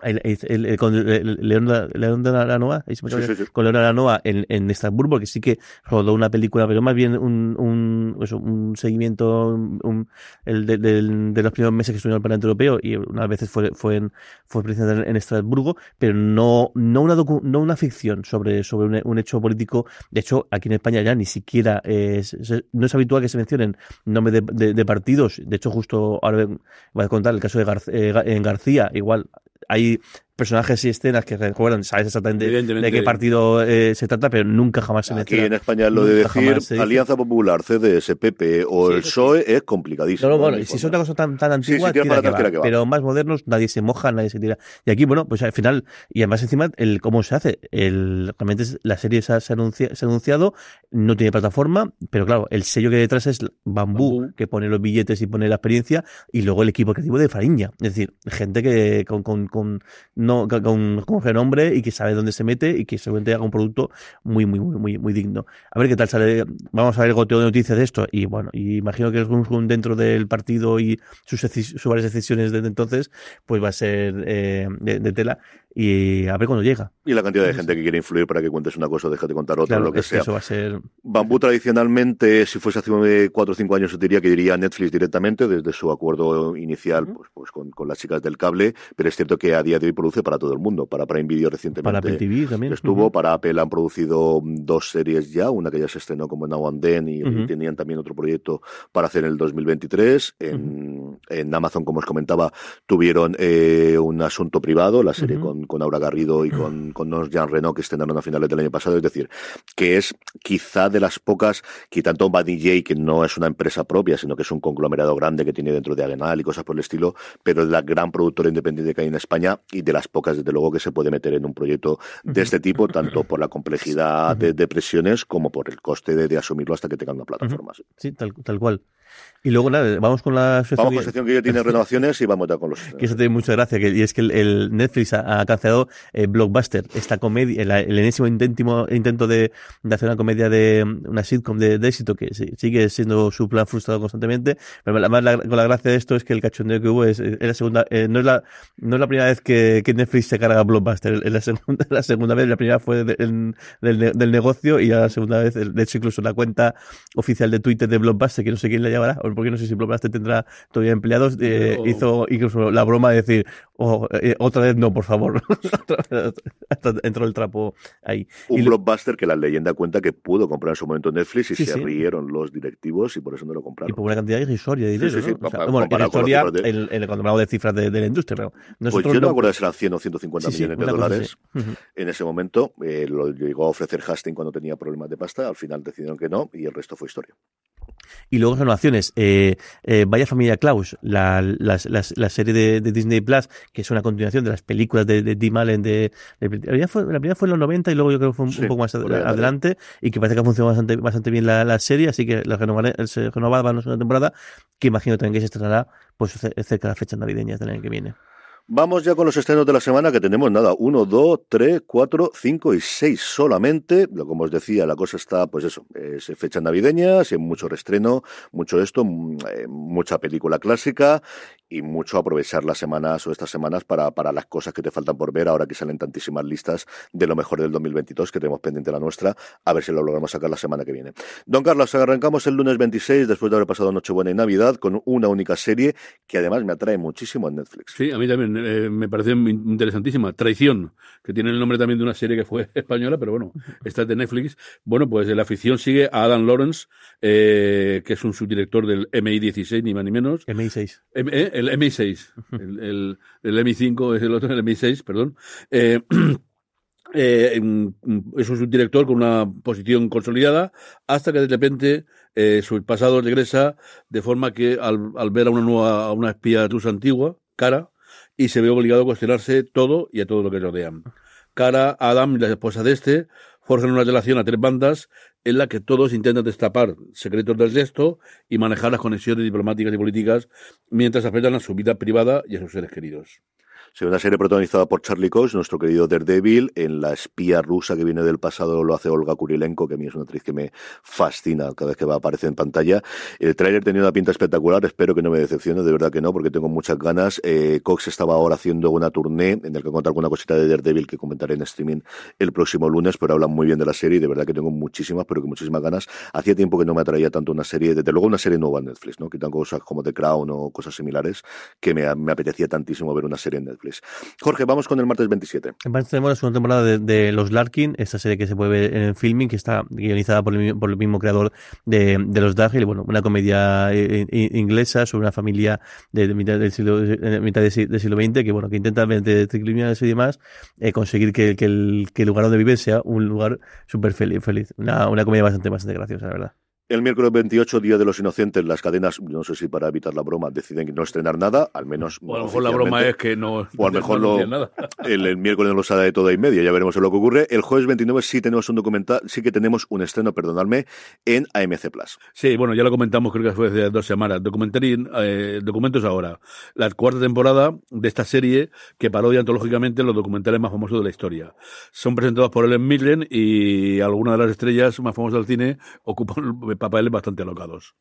El, el, el, con León León de Aranoa sí, sí, sí. con León de Aranoa en, en Estambul, porque sí que rodó una película, pero más bien un un, eso, un seguimiento un, el de, de, de los primeros meses que estuvieron en el Parlamento Europeo, y unas veces fue fue en, fue presentada en, en Estrasburgo, pero no no una docu, no una ficción sobre sobre un, un hecho político. De hecho, aquí en España ya ni siquiera es, es, no es habitual que se mencionen nombres de, de, de partidos. De hecho, justo ahora voy a contar el caso de Gar, eh, en García, igual hay personajes y escenas que recuerdan, sabes exactamente de qué partido eh, se trata, pero nunca jamás se menciona. Aquí menciona. En España lo de nunca decir Alianza Popular, C D S, P P o sí, el P S O E sí. Es complicadísimo. No, no, bueno, no, y si es una cosa tan, tan antigua, sí, sí, tira tira que va, que va. Pero más modernos nadie se moja, nadie se tira. Y aquí, bueno, pues al final, y además encima, el cómo se hace. El, realmente la serie se ha, se, anuncia, se ha anunciado, no tiene plataforma, pero claro, el sello que hay detrás es Bambú, Bambú, que pone los billetes y pone la experiencia, y luego el equipo creativo de Fariña. Es decir, gente que con... con, con no con, con renombre y que sabe dónde se mete y que seguramente haga un producto muy, muy, muy, muy, muy digno. A ver qué tal sale. Vamos a ver el goteo de noticias de esto. Y bueno, y imagino que el Gungun dentro del partido y sus, sus varias decisiones desde entonces, pues va a ser eh, de, de tela. Y a ver cuándo llega. Y la cantidad de gente que quiere influir para que cuentes una cosa, déjate contar otra, claro, lo que sea. Eso va a ser... Bambú tradicionalmente, si fuese hace cuatro o cinco años, yo diría que diría Netflix directamente, desde su acuerdo inicial pues, pues con, con las chicas del cable, pero es cierto que a día de hoy produce para todo el mundo, para Prime Video recientemente. Para Apple T V también. Estuvo, uh-huh. para Apple han producido dos series ya, una que ya se estrenó como Now and Then y uh-huh. tenían también otro proyecto para hacer en el dos mil veintitrés. En, uh-huh. en Amazon, como os comentaba, tuvieron eh, un asunto privado, la serie uh-huh. con con Aura Garrido y con, con Jean Reno, que estrenaron a finales del año pasado, es decir, que es quizá de las pocas, quitando Bad D J, que no es una empresa propia, sino que es un conglomerado grande que tiene dentro de Arenal y cosas por el estilo, pero es la gran productora independiente que hay en España y de las pocas, desde luego, que se puede meter en un proyecto de este tipo, tanto por la complejidad de, de presiones como por el coste de, de asumirlo hasta que tengan una plataforma. Sí, sí tal, tal cual. Y luego nada, vamos con la sección, vamos con la sección que ya tiene renovaciones y vamos ya con los... Que eso tiene mucha gracia, que, y es que el, el Netflix ha, ha cancelado eh, Blockbuster, esta comedia, el, el enésimo intento, intento de, de hacer una comedia de una sitcom de, de éxito que sí, sigue siendo su plan frustrado constantemente, pero además la, la gracia de esto es que el cachondeo que hubo es, es la segunda, eh, no es la no es la primera vez que, que Netflix se carga Blockbuster, es la segunda, la segunda vez, la primera fue de, en, del, del negocio y ya la segunda vez, de hecho incluso la cuenta oficial de Twitter de Blockbuster, que no sé quién la llevará, porque no sé si Blockbuster tendrá todavía empleados, eh, oh. hizo incluso la broma de decir, oh, eh, otra vez no, por favor. Hasta entró el trapo ahí. Un y Blockbuster lo... que la leyenda cuenta que pudo comprar en su momento Netflix y sí, se sí. rieron los directivos y por eso no lo compraron. Y por una cantidad irrisoria de dinero, sí, sí, sí, ¿no? O sea, bueno, en la historia, de... el, el, cuando hablamos de cifras de, de la industria, pero nosotros pues yo no me acuerdo si eran cien o ciento cincuenta sí, millones sí, de dólares. Sí. Uh-huh. En ese momento eh, lo llegó a ofrecer Hastings cuando tenía problemas de pasta, al final decidieron que no y el resto fue historia. Y luego renovaciones. Eh, eh, Vaya Familia Klaus, la, la, la, la serie de, de Disney Plus, que es una continuación de las películas de, de Tim Allen. De, de, la, primera fue, la primera fue en los noventa y luego yo creo que fue un, sí, un poco más ad, adelante, y que parece que ha funcionado bastante, bastante bien la, la serie, así que la renovaré, se renovaba la segunda temporada, que imagino también que se estrenará pues cerca de las fechas navideñas del año que viene. Vamos ya con los estrenos de la semana, que tenemos nada, uno, dos, tres, cuatro, cinco y seis solamente. Como os decía, la cosa está, pues eso, es fecha navideña, es mucho reestreno, mucho esto, mucha película clásica y mucho aprovechar las semanas o estas semanas para, para las cosas que te faltan por ver, ahora que salen tantísimas listas de lo mejor del dos mil veintidós, que tenemos pendiente la nuestra, a ver si lo logramos sacar la semana que viene. Don Carlos, arrancamos el lunes veintiséis, después de haber pasado Nochebuena y Navidad, con una única serie que además me atrae muchísimo en Netflix. Sí, a mí también. Eh, me parece interesantísima, Traición, que tiene el nombre también de una serie que fue española, pero bueno, esta es de Netflix. Bueno, pues la afición sigue a Adam Lawrence, eh, que es un subdirector del M I dieciséis, ni más ni menos. M I seis. M- eh, el M I seis. El, el, el M I cinco es el otro, el M I seis, perdón. Eh, eh, es un subdirector con una posición consolidada, hasta que de repente... Eh, su pasado regresa, de forma que al, al ver a una nueva, a una espía rusa antigua, Cara, y se ve obligado a cuestionarse todo y a todo lo que rodean. Cara, Adam y la esposa de este forjan una relación a tres bandas en la que todos intentan destapar secretos del resto y manejar las conexiones diplomáticas y políticas mientras afectan a su vida privada y a sus seres queridos. Sí, una serie protagonizada por Charlie Cox, nuestro querido Daredevil, en la espía rusa que viene del pasado lo hace Olga Kurilenko, que a mí es una actriz que me fascina cada vez que va a aparecer en pantalla. El tráiler tenía una pinta espectacular, espero que no me decepcione, de verdad que no, porque tengo muchas ganas. Eh, Cox estaba ahora haciendo una tournée en la que contar alguna cosita de Daredevil que comentaré en streaming el próximo lunes, pero hablan muy bien de la serie y de verdad que tengo muchísimas, pero que muchísimas ganas. Hacía tiempo que no me atraía tanto una serie, desde luego una serie nueva en Netflix, ¿no? Quitan cosas como The Crown o cosas similares, que me, me apetecía tantísimo ver una serie en Netflix. Jorge, vamos con el martes veintisiete. El martes tenemos la segunda temporada de, de Los Larkin, esta serie que se puede ver en el filming, que está guionizada por el, por el mismo creador de, de Los Dagger, bueno, una comedia in, in, inglesa sobre una familia de, de mitad del siglo, de, mitad del siglo veinte que, bueno, que intenta, mediante triquiñuelas y demás, eh, conseguir que, que, el, que el lugar donde viven sea un lugar súper feliz. feliz. Una, una comedia bastante, bastante graciosa, la verdad. El miércoles veintiocho, Día de los Inocentes, las cadenas, no sé si para evitar la broma, deciden no estrenar nada, al menos... O a lo mejor la broma es que no... O a lo mejor no, lo, el, el miércoles nos sale de toda y media, ya veremos lo que ocurre. El jueves veintinueve sí tenemos un documental, sí que tenemos un estreno, perdonadme, en A M C Plus. Sí, bueno, ya lo comentamos, creo que fue hace dos semanas. Documentary, eh, documentos ahora. La cuarta temporada de esta serie que parodia antológicamente los documentales más famosos de la historia. Son presentados por Ellen Mirren y algunas de las estrellas más famosas del cine ocupan... papeles bastante alocados.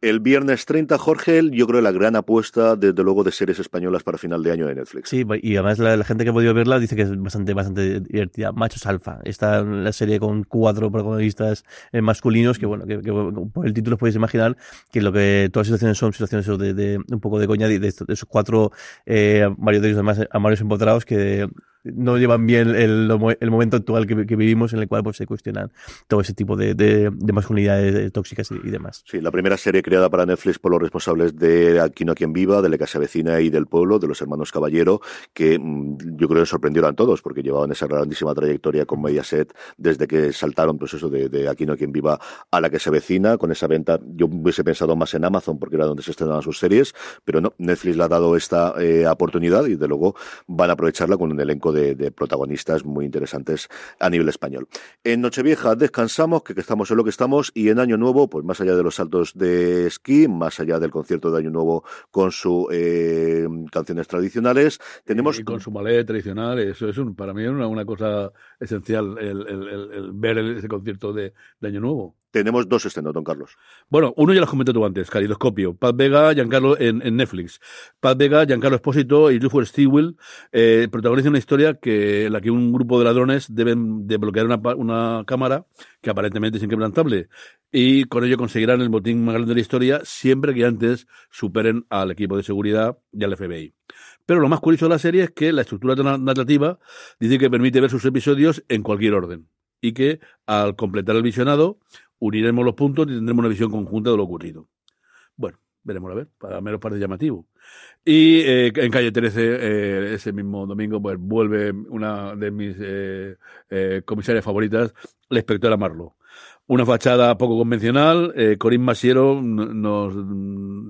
El viernes treinta, Jorge, yo creo la gran apuesta, desde luego, de series españolas para final de año de Netflix. Sí, y además la, la gente que ha podido verla dice que es bastante, bastante divertida. Machos Alfa, esta la serie con cuatro protagonistas eh, masculinos que, bueno, que, que por el título os podéis imaginar que lo que todas las situaciones son situaciones de, de un poco de coña de, de, de esos cuatro, eh, varios de ellos además a varios empotrados que no llevan bien el, el momento actual que, que vivimos, en el cual pues, se cuestionan todo ese tipo de, de, de masculinidades tóxicas y, y demás. Sí, la primera serie creada para Netflix por los responsables de Aquí no hay quien viva, de La Casa Vecina y del Pueblo, de los hermanos Caballero, que yo creo que sorprendieron a todos, porque llevaban esa grandísima trayectoria con Mediaset desde que saltaron pues eso de, de Aquí no hay quien viva a La Casa Vecina, con esa venta. Yo hubiese pensado más en Amazon, porque era donde se estrenaban sus series, pero no, Netflix le ha dado esta eh, oportunidad y de luego van a aprovecharla con un elenco de De, de protagonistas muy interesantes a nivel español. En Nochevieja descansamos, que, que estamos en lo que estamos, y en Año Nuevo, pues más allá de los saltos de esquí, más allá del concierto de Año Nuevo con sus eh, canciones tradicionales, tenemos... Y con su ballet tradicional, eso es un, para mí es una, una cosa esencial, el, el, el, el ver ese concierto de, de Año Nuevo. Tenemos dos estrenos, don Carlos. Bueno, uno ya los comenté tú antes, Calidoscopio. Paz Vega, Giancarlo en, en Netflix. Paz Vega, Giancarlo Espósito y Rufus Sewell eh, protagonizan una historia que, en la que un grupo de ladrones deben desbloquear una, una cámara que aparentemente es inquebrantable. Y con ello conseguirán el botín más grande de la historia, siempre que antes superen al equipo de seguridad y al F B I. Pero lo más curioso de la serie es que la estructura narrativa dice que permite ver sus episodios en cualquier orden. Y que, al completar el visionado, uniremos los puntos y tendremos una visión conjunta de lo ocurrido. Bueno, veremos a ver, para menos parece llamativo. Y eh, en Calle trece, eh, ese mismo domingo, pues vuelve una de mis eh, eh, comisarias favoritas, la inspectora Marlowe. Una fachada poco convencional. Eh, Corín Masiero nos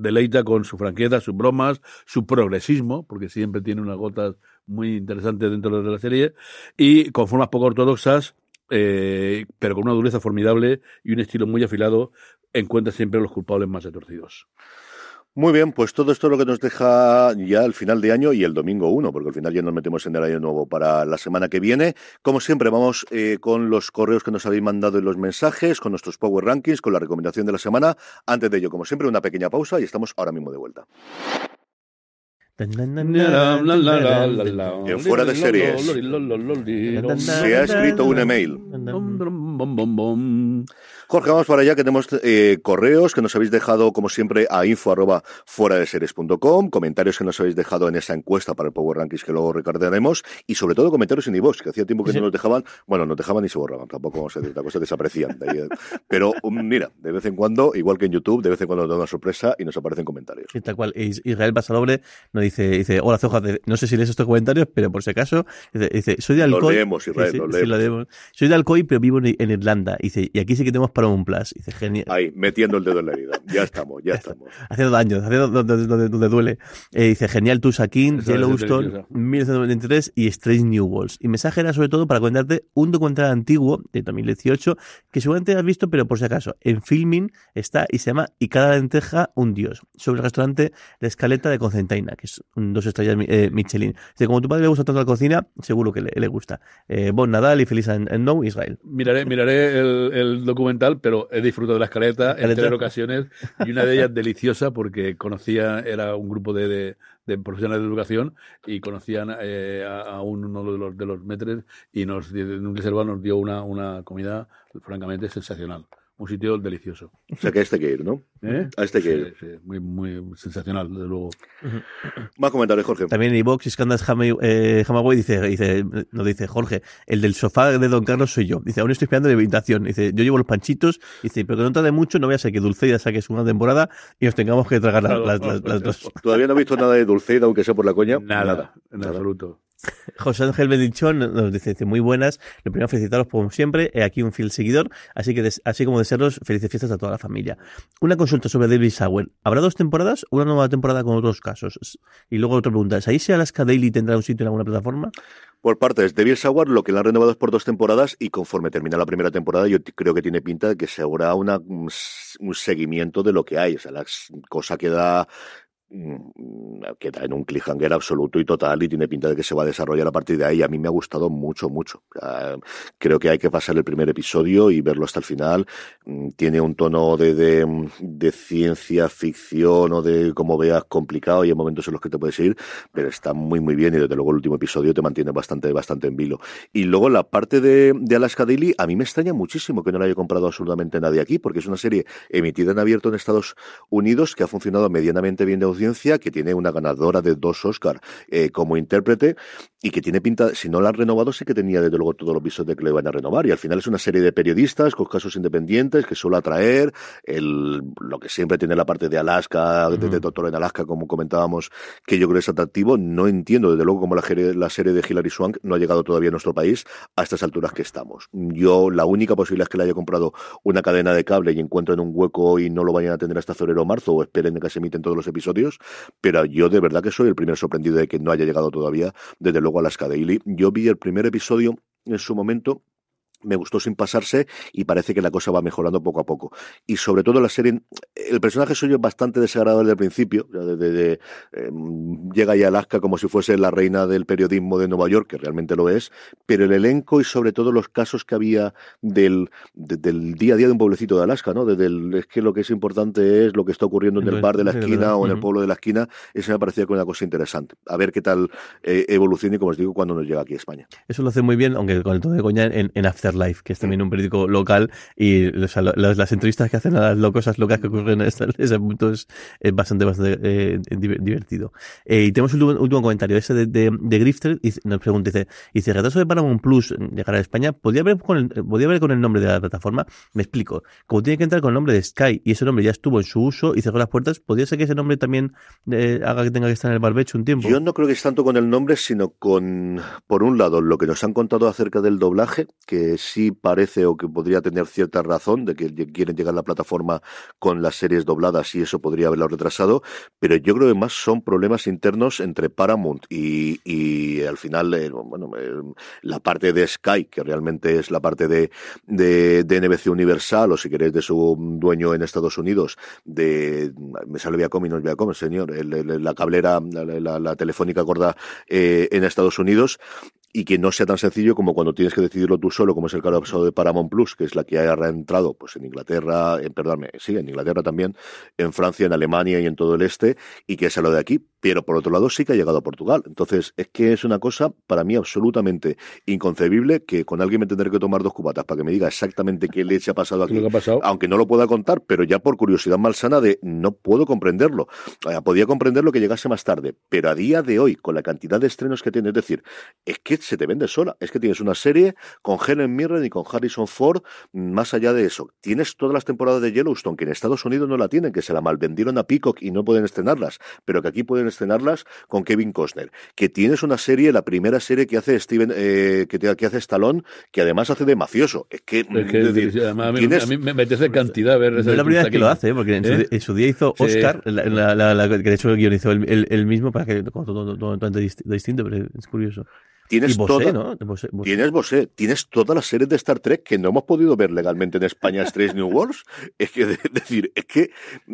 deleita con su franqueza, sus bromas, su progresismo, porque siempre tiene unas gotas muy interesantes dentro de la serie, y con formas poco ortodoxas, eh, pero con una dureza formidable y un estilo muy afilado, encuentra siempre a los culpables más retorcidos. Muy bien, pues todo esto es lo que nos deja ya el final de año y el domingo uno, porque al final ya nos metemos en el año nuevo para la semana que viene. Como siempre, vamos eh, con los correos que nos habéis mandado en los mensajes, con nuestros Power Rankings, con la recomendación de la semana. Antes de ello, como siempre, una pequeña pausa y estamos ahora mismo de vuelta. En Fuera de Series se ha escrito un email. Jorge, vamos para allá, que tenemos eh, correos que nos habéis dejado, como siempre, a info arroba fuera de series punto com, comentarios que nos habéis dejado en esa encuesta para el Power Rankings que luego recordaremos, y sobre todo comentarios en iVoox, que hacía tiempo que sí. no nos dejaban, bueno, nos dejaban y se borraban, tampoco vamos a decir, la cosa desaparecía. Pero mira, de vez en cuando, igual que en YouTube, de vez en cuando nos da una sorpresa y nos aparecen comentarios. Sí, tal cual. Israel Basalobre nos dice, dice, hola Zoja, no sé si lees estos comentarios, pero por si acaso, dice, dice soy de Alcoy. Los leemos, Israel, sí, los sí, leemos. Sí, leemos. Soy de Alcoy, pero vivo en Irlanda, dice, y aquí sí que tenemos para un plus. Dice, genial. Ahí, metiendo el dedo en la herida. Ya estamos, ya, ya estamos. Haciendo daño, haciendo donde duele. Eh, dice, genial, Tusa King, Yellowstone, mil novecientos noventa y tres y Strange New Worlds. Y mensaje era sobre todo para comentarte un documental antiguo de dos mil dieciocho que seguramente has visto, pero por si acaso, en Filmin está y se llama Y cada lenteja un dios, sobre el restaurante La Escaleta de Constantina, que es un dos estrellas eh, Michelin. Dice, como a tu padre le gusta tanto la cocina, seguro que le, le gusta. Eh, bon Nadal y feliz en No Israel. Miraré, miraré el, el documental, pero he disfrutado de La Escaleta en tres ocasiones y una de ellas deliciosa porque conocía, era un grupo de, de, de profesionales de educación y conocían eh, a, a uno de los, de los metres y nos, en reserva nos dio una, una comida francamente sensacional. Un sitio delicioso. O sea que a este que ir, ¿no? ¿Eh? A este que ir. Sí, sí. Muy, muy sensacional, desde luego. Más comentarios, Jorge. También en iVoox, Iskandas Hamaway dice, dice, nos dice, Jorge, el del sofá de Don Carlos soy yo. Dice, aún estoy esperando la invitación. Dice, yo llevo los panchitos. Dice, pero que no tarde mucho, no voy a ser que Dulceida saque su una temporada y nos tengamos que tragar las, claro, las, las, las dos. Todavía no he visto nada de Dulceida, aunque sea por la coña. Nada, nada en nada. Absoluto. José Ángel Bendichón nos dice, dice muy buenas, lo primero felicitaros como siempre, he aquí un fiel seguidor, así que des, así como desearos felices fiestas a toda la familia. Una consulta sobre David Sauer, ¿habrá dos temporadas o una nueva temporada con otros casos? Y luego otra pregunta, ¿ahí si Alaska Daily tendrá un sitio en alguna plataforma? Por partes, David Sauer lo que la han renovado es por dos temporadas y conforme termina la primera temporada yo creo que tiene pinta de que se habrá una, un seguimiento de lo que hay, o sea, la cosa queda... queda en un cliffhanger absoluto y total y tiene pinta de que se va a desarrollar a partir de ahí. A mí me ha gustado mucho, mucho. Creo que hay que pasar el primer episodio y verlo hasta el final. Tiene un tono de, de, de ciencia ficción o de, como veas, complicado y hay momentos en los que te puedes ir, pero está muy muy bien y desde luego el último episodio te mantiene bastante bastante en vilo. Y luego la parte de, de Alaska Daily, a mí me extraña muchísimo que no la haya comprado absolutamente nadie aquí, porque es una serie emitida en abierto en Estados Unidos que ha funcionado medianamente bien de audiencia, que tiene una ganadora de dos Oscar eh, como intérprete y que tiene pinta, si no la han renovado sí que tenía desde luego todos los episodios que le van a renovar y al final es una serie de periodistas con casos independientes que suele atraer el, lo que siempre tiene la parte de Alaska, de, de Doctor en Alaska como comentábamos, que yo creo es atractivo. No entiendo desde luego cómo la, la serie de Hilary Swank no ha llegado todavía a nuestro país a estas alturas que estamos. Yo la única posibilidad es que la haya comprado una cadena de cable y encuentren un hueco y no lo vayan a tener hasta febrero o marzo o esperen que se emiten todos los episodios, pero yo de verdad que soy el primer sorprendido de que no haya llegado todavía, desde luego, a Alaska Daily. Yo vi el primer episodio en su momento, me gustó sin pasarse y parece que la cosa va mejorando poco a poco. Y sobre todo la serie, el personaje suyo es bastante desagradable al principio, de, de, de, eh, llega ya a Alaska como si fuese la reina del periodismo de Nueva York, que realmente lo es, pero el elenco y sobre todo los casos que había del, de, del día a día de un pueblecito de Alaska, ¿no? Desde el, es que lo que es importante es lo que está ocurriendo en el bar de la esquina o en el pueblo de la esquina, eso me parecía que era una cosa interesante. A ver qué tal eh, evoluciona y como os digo, cuando nos llega aquí a España. Eso lo hace muy bien, aunque con el tono de coña en, en After Life, que es también un periódico local y o sea, las, las entrevistas que hacen a las cosas locas que ocurren en ese punto es, es bastante, bastante eh, divertido. Eh, y tenemos un último, último comentario ese de, de, de Grifter, y nos pregunta, dice, dice, retraso de Paramount Plus llegar a España, ¿podría haber, con el, ¿podría haber con el nombre de la plataforma? Me explico, como tiene que entrar con el nombre de Sky y ese nombre ya estuvo en su uso y cerró las puertas, ¿podría ser que ese nombre también eh, haga que tenga que estar en el barbecho un tiempo? Yo no creo que es tanto con el nombre, sino con, por un lado, lo que nos han contado acerca del doblaje, que sí parece o que podría tener cierta razón de que quieren llegar a la plataforma con las series dobladas y eso podría haberlo retrasado, pero yo creo que más son problemas internos entre Paramount y, y al final eh, bueno eh, la parte de Sky, que realmente es la parte de, de, de N B C Universal, o si queréis de su dueño en Estados Unidos, de me sale Viacom y no es Viacom, señor, el, el, la cablera, la, la, la telefónica gorda eh, en Estados Unidos, y que no sea tan sencillo como cuando tienes que decidirlo tú solo, como es el caso de Paramount Plus, que es la que ha reentrado pues en Inglaterra, en, perdóname, sí, en Inglaterra también, en Francia, en Alemania y en todo el este, y que es lo de aquí, pero por otro lado sí que ha llegado a Portugal. Entonces es que es una cosa para mí absolutamente inconcebible que con alguien me tendré que tomar dos cubatas para que me diga exactamente qué leche ha pasado aquí, ha pasado, aunque no lo pueda contar, pero ya por curiosidad malsana de no puedo comprenderlo. Eh, podía comprenderlo que llegase más tarde, pero a día de hoy, con la cantidad de estrenos que tiene, es decir, es que se te vende sola. Es que tienes una serie con Helen Mirren y con Harrison Ford. Más allá de eso, tienes todas las temporadas de Yellowstone, que en Estados Unidos no la tienen, que se la malvendieron a Peacock y no pueden estrenarlas, pero que aquí pueden estrenarlas con Kevin Costner. Que tienes una serie, la primera serie que hace Steven, eh, que, te, que hace Stallone, que además hace de mafioso. Es que, es que es decir, además, a, mí, tienes... a mí me apetece cantidad ver. No es la primera vez que lo hace, porque en su, ¿Eh? en su día hizo Oscar, sí. la, la, la, la, que de hecho guionizó el, el, el mismo, para que todo, todo, todo, todo distinto, pero es curioso. Tienes Bosé, toda, ¿no? Bosé, Bosé. Tienes Bosé, tienes todas las series de Star Trek que no hemos podido ver legalmente en España, Strange New Worlds. Es que, es decir, es que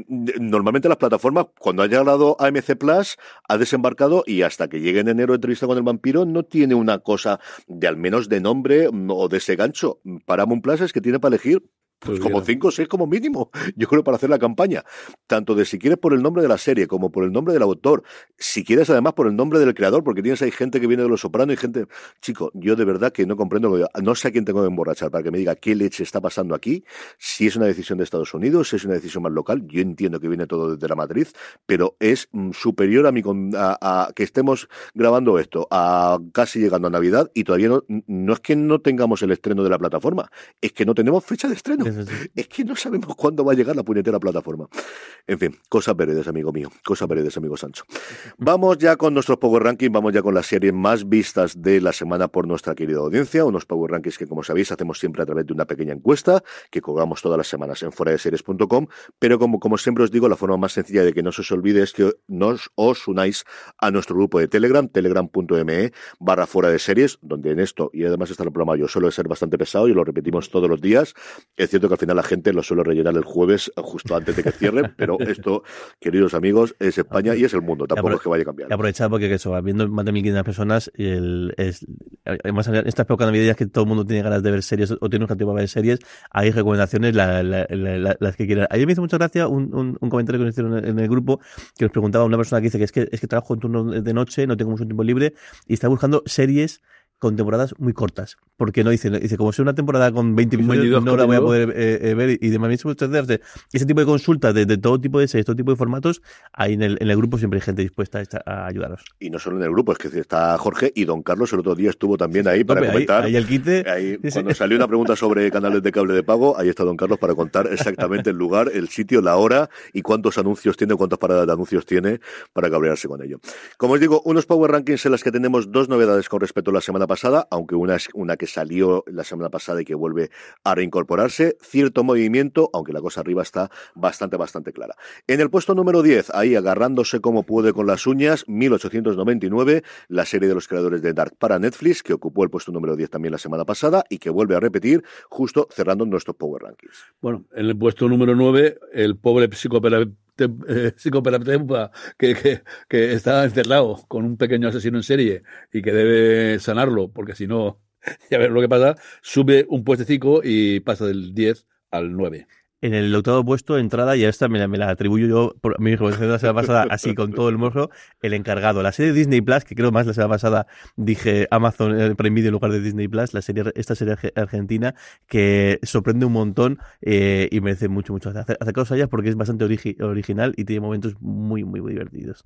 normalmente las plataformas, cuando ha llegado A M C Plus, ha desembarcado y hasta que llegue en enero Entrevista con el Vampiro no tiene una cosa de al menos de nombre o de ese gancho. Paramount Plus es que tiene para elegir Pues, pues como cinco o seis como mínimo, yo creo, para hacer la campaña. Tanto de si quieres por el nombre de la serie como por el nombre del autor. Si quieres, además, por el nombre del creador, porque tienes ahí gente que viene de Los Sopranos y gente... Chico, yo de verdad que no comprendo... No sé a quién tengo que emborrachar para que me diga qué leche está pasando aquí. Si es una decisión de Estados Unidos, si es una decisión más local. Yo entiendo que viene todo desde la matriz, pero es superior a mi... A, a que estemos grabando esto, a casi llegando a Navidad, y todavía no... No es que no tengamos el estreno de la plataforma, es que no tenemos fecha de estreno. Es que no sabemos cuándo va a llegar la puñetera plataforma. En fin, cosas veredes, amigo mío. Cosas veredes, amigo Sancho. Vamos ya con nuestros Power Rankings. Vamos ya con las series más vistas de la semana por nuestra querida audiencia. Unos Power Rankings que, como sabéis, hacemos siempre a través de una pequeña encuesta que colgamos todas las semanas en fuera de series punto com. Pero como, como siempre os digo, la forma más sencilla de que no se os olvide es que nos os unáis a nuestro grupo de Telegram, telegram.me barra fuera de series, donde en esto, y además está el programa, yo suelo ser bastante pesado y lo repetimos todos los días. Es cierto que al final la gente lo suele rellenar el jueves justo antes de que cierre, pero esto, queridos amigos, es España y es el mundo, tampoco es que vaya a cambiar. Aprovechad porque eso, viendo más de mil quinientas personas, el, es, además en estas pocas navidades que todo el mundo tiene ganas de ver series o tiene un objetivo para ver series, hay recomendaciones, la, la, la, la, las que quieran. Ayer me hizo mucha gracia un, un, un comentario que nos hicieron en el grupo, que nos preguntaba una persona que dice que es que, es que trabajo en turno de noche, no tengo mucho tiempo libre y está buscando series con temporadas muy cortas, porque no dice, dice como si una temporada con veinte minutos no la voy a poder eh, eh, ver, y, y demás. Ese tipo de consultas de, de todo tipo de series, todo tipo de formatos, ahí en el, en el grupo siempre hay gente dispuesta a, a ayudaros. Y no solo en el grupo, es que está Jorge y don Carlos el otro día estuvo también ahí para Tope, comentar. Ahí, ahí el quite. Ahí, sí, sí. Cuando salió una pregunta sobre canales de cable de pago, ahí está don Carlos para contar exactamente el lugar, el sitio, la hora y cuántos anuncios tiene, cuántas paradas de anuncios tiene para cabrearse con ello. Como os digo, unos Power Rankings en las que tenemos dos novedades con respecto a la semana pasada, aunque una es una que salió la semana pasada y que vuelve a reincorporarse, cierto movimiento, aunque la cosa arriba está bastante, bastante clara. En el puesto número diez, ahí agarrándose como puede con las uñas, mil ochocientos noventa y nueve, la serie de los creadores de Dark para Netflix, que ocupó el puesto número diez también la semana pasada y que vuelve a repetir, justo cerrando nuestros Power Rankings. Bueno, en el puesto número nueve, el pobre psicópata Te, eh, psicoterapeuta que, que, que está encerrado con un pequeño asesino en serie y que debe sanarlo, porque si no, ya ver lo que pasa, sube un puestecico y pasa del diez al nueve. En el octavo puesto, entrada, y a esta me la, me la atribuyo yo, por, mi hijo, la semana pasada, así con todo el morro, El Encargado. La serie de Disney Plus, que creo más la semana pasada dije Amazon Prime Video en lugar de Disney Plus, la serie, esta serie argentina que sorprende un montón eh, y merece mucho, mucho. Acercaos a ella porque es bastante origi- original y tiene momentos muy, muy, muy divertidos.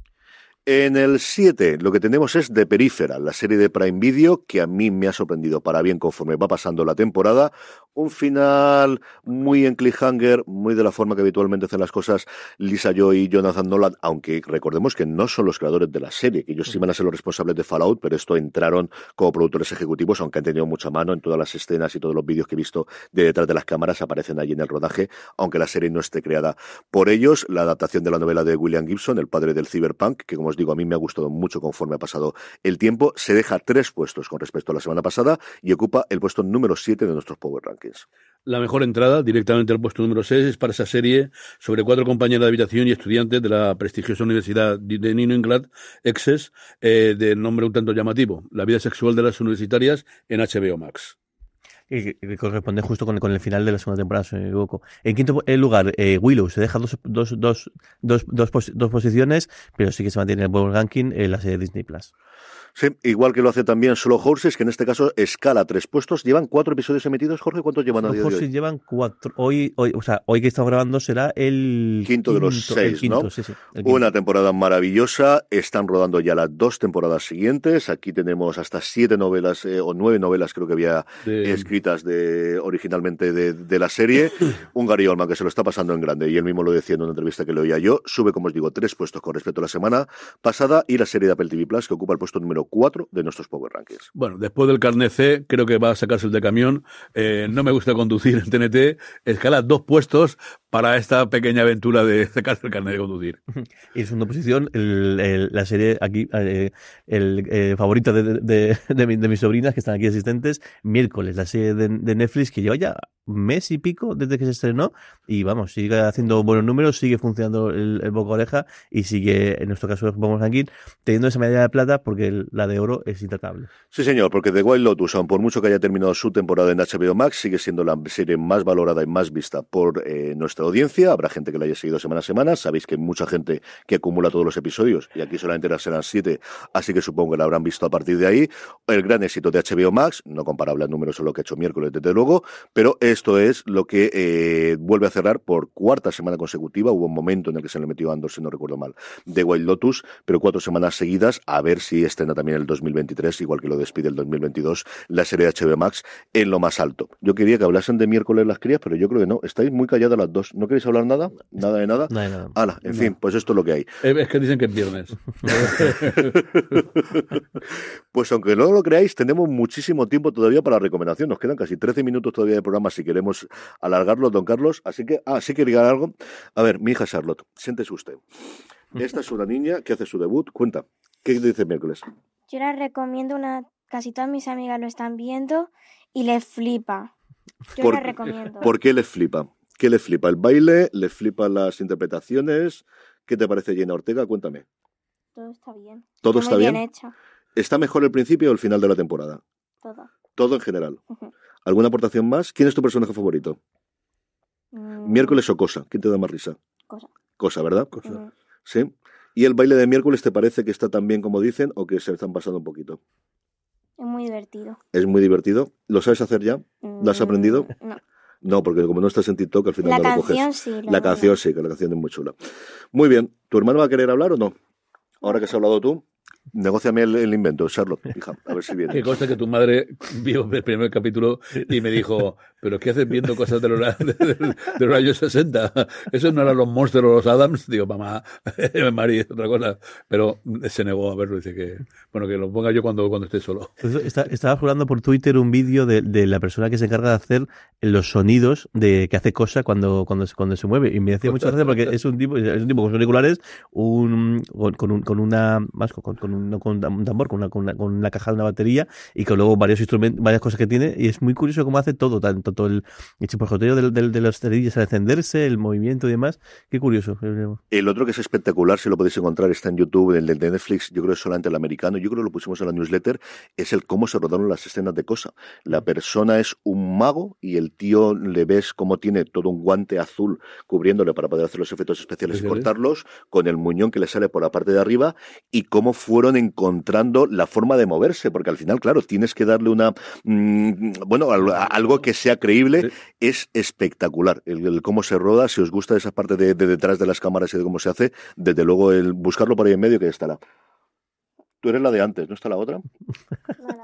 En el siete lo que tenemos es The Peripheral, la serie de Prime Video que a mí me ha sorprendido para bien conforme va pasando la temporada. Un final muy en cliffhanger, muy de la forma que habitualmente hacen las cosas Lisa Joy y Jonathan Nolan, aunque recordemos que no son los creadores de la serie, que ellos sí van a ser los responsables de Fallout, pero esto entraron como productores ejecutivos, aunque han tenido mucha mano en todas las escenas y todos los vídeos que he visto de detrás de las cámaras aparecen allí en el rodaje, aunque la serie no esté creada por ellos. La adaptación de la novela de William Gibson, el padre del cyberpunk, que como os digo, a mí me ha gustado mucho conforme ha pasado el tiempo, se deja tres puestos con respecto a la semana pasada y ocupa el puesto número siete de nuestros Power Rankings. La mejor entrada, directamente al puesto número seis, es para esa serie sobre cuatro compañeras de habitación y estudiantes de la prestigiosa Universidad de New England, Essex, eh, de nombre un tanto llamativo, La vida sexual de las universitarias, en H B O Max. Y que corresponde justo con, con el final de la segunda temporada, si no me equivoco. En quinto lugar, eh, Willow se deja dos, dos, dos, dos, dos, pos, dos posiciones, pero sí que se mantiene en el Power Ranking eh, la serie de Disney Plus. Sí, igual que lo hace también Solo Horses, que en este caso escala tres puestos. ¿Llevan cuatro episodios emitidos, Jorge? ¿Cuántos llevan a día de hoy? Llevan cuatro. Hoy, hoy, o sea, hoy que estamos grabando será el quinto, quinto de los seis, quinto, ¿no? Sí, sí, una temporada maravillosa. Están rodando ya las dos temporadas siguientes. Aquí tenemos hasta siete novelas eh, o nueve novelas, creo que había de... escritas de, originalmente de, de la serie. Un Gary Oldman que se lo está pasando en grande, y él mismo lo decía en una entrevista que le oía yo. Sube, como os digo, tres puestos con respecto a la semana pasada, y la serie de Apple T V Plus, que ocupa el puesto número cuatro de nuestros Power Rankings. Bueno, después del carnet C, creo que va a sacarse el de camión. Eh, no me gusta conducir en T N T. Escala dos puestos para esta pequeña aventura de sacarse el carnet de conducir. Y en segunda posición, el, el, la serie aquí, eh, el eh, favorita de, de, de, de, mi, de mis sobrinas que están aquí asistentes, Miércoles, la serie de, de Netflix que lleva ya mes y pico desde que se estrenó, y vamos, sigue haciendo buenos números, sigue funcionando el, el boca oreja, y sigue, en nuestro caso, vamos aquí, teniendo esa medalla de plata, porque el, la de oro es intratable. Sí, señor, porque The Wild Lotus, aun por mucho que haya terminado su temporada en H B O Max, sigue siendo la serie más valorada y más vista por eh, nuestra audiencia. Habrá gente que la haya seguido semana a semana. Sabéis que hay mucha gente que acumula todos los episodios, y aquí solamente serán siete, así que supongo que la habrán visto a partir de ahí. El gran éxito de H B O Max, no comparable a números a lo que ha hecho Miércoles, desde luego, pero es Esto es lo que eh, vuelve a cerrar por cuarta semana consecutiva. Hubo un momento en el que se le metió Andor, si no recuerdo mal, de Wild Lotus, pero cuatro semanas seguidas. A ver si estrena también el dos mil veintitrés, igual que lo despide el dos mil veintidós, la serie de H B O Max en lo más alto. Yo quería que hablasen de Miércoles las crías, pero yo creo que no. Estáis muy calladas las dos. ¿No queréis hablar nada? ¿Nada de nada? No hay nada. Ala, en no. fin, pues esto es lo que hay. Es que dicen que es viernes. Pues aunque no lo creáis, tenemos muchísimo tiempo todavía para la recomendación. Nos quedan casi trece minutos todavía de programa, así que queremos alargarlo, don Carlos, así que, ah, sí que diga algo. A ver, mi hija Charlotte, siéntese usted. Esta es una niña que hace su debut. Cuenta, ¿qué dice Miércoles? Yo la recomiendo, una, casi todas mis amigas lo están viendo y les flipa. Yo la recomiendo. ¿Por qué les flipa? ¿Qué les flipa? ¿El baile? ¿Les flipan las interpretaciones? ¿Qué te parece Jenna Ortega? Cuéntame. Todo está bien. ¿Todo, ¿Todo está bien? bien hecho. ¿Está mejor el principio o el final de la temporada? Todo. Todo en general. Uh-huh. ¿Alguna aportación más? ¿Quién es tu personaje favorito? Mm. ¿Miércoles o Cosa? ¿Quién te da más risa? Cosa. Cosa, ¿verdad? Cosa. Mm. ¿Sí? ¿Y el baile de Miércoles te parece que está tan bien como dicen o que se están pasando un poquito? Es muy divertido. ¿Es muy divertido? ¿Lo sabes hacer ya? Mm. ¿Lo has aprendido? No. No, porque como no estás en TikTok, al final la no canción, lo coges. Sí, la, la canción sí, que la canción es muy chula. Muy bien. ¿Tu hermano va a querer hablar o no? Ahora que has hablado tú. Negóciame el, el invento, Charlotte, hija, a ver si viene. Qué cosa que tu madre vio el primer capítulo y me dijo, ¿pero qué haces viendo cosas de los, de, de, de los años sesenta? ¿Eso no eran los Monsters o los Adams? Digo, mamá, Mari, es otra cosa. Pero se negó a verlo, dice que, bueno, que lo ponga yo cuando, cuando esté solo. Está, estaba jugando por Twitter un vídeo de, de la persona que se encarga de hacer los sonidos de que hace cosa cuando, cuando, cuando se mueve. Y me decía muchas gracias porque es un tipo, es un tipo con sus auriculares, un, con, un, con una... Más, con, con no con un tambor, con una, con, una, con una caja de una batería y con luego varios instrumentos, varias cosas que tiene, y es muy curioso cómo hace todo, tanto todo el chisporjoteo de, de, de los cerillas al encenderse, el movimiento y demás. Qué curioso. El otro que es espectacular, si lo podéis encontrar, está en YouTube, el de Netflix, yo creo que es solamente el americano, yo creo que lo pusimos en la newsletter, es el cómo se rodaron las escenas de Cosa. La persona es un mago y el tío le ves cómo tiene todo un guante azul cubriéndole para poder hacer los efectos especiales y cortarlos, con el muñón que le sale por la parte de arriba, y cómo fueron fueron encontrando la forma de moverse, porque al final, claro, tienes que darle una... Mmm, bueno, algo que sea creíble. Sí. Es espectacular el, el cómo se roda. Si os gusta esa parte de, de detrás de las cámaras y de cómo se hace, desde luego el buscarlo por ahí en medio, que estará. Tú eres la de antes, ¿no está la otra?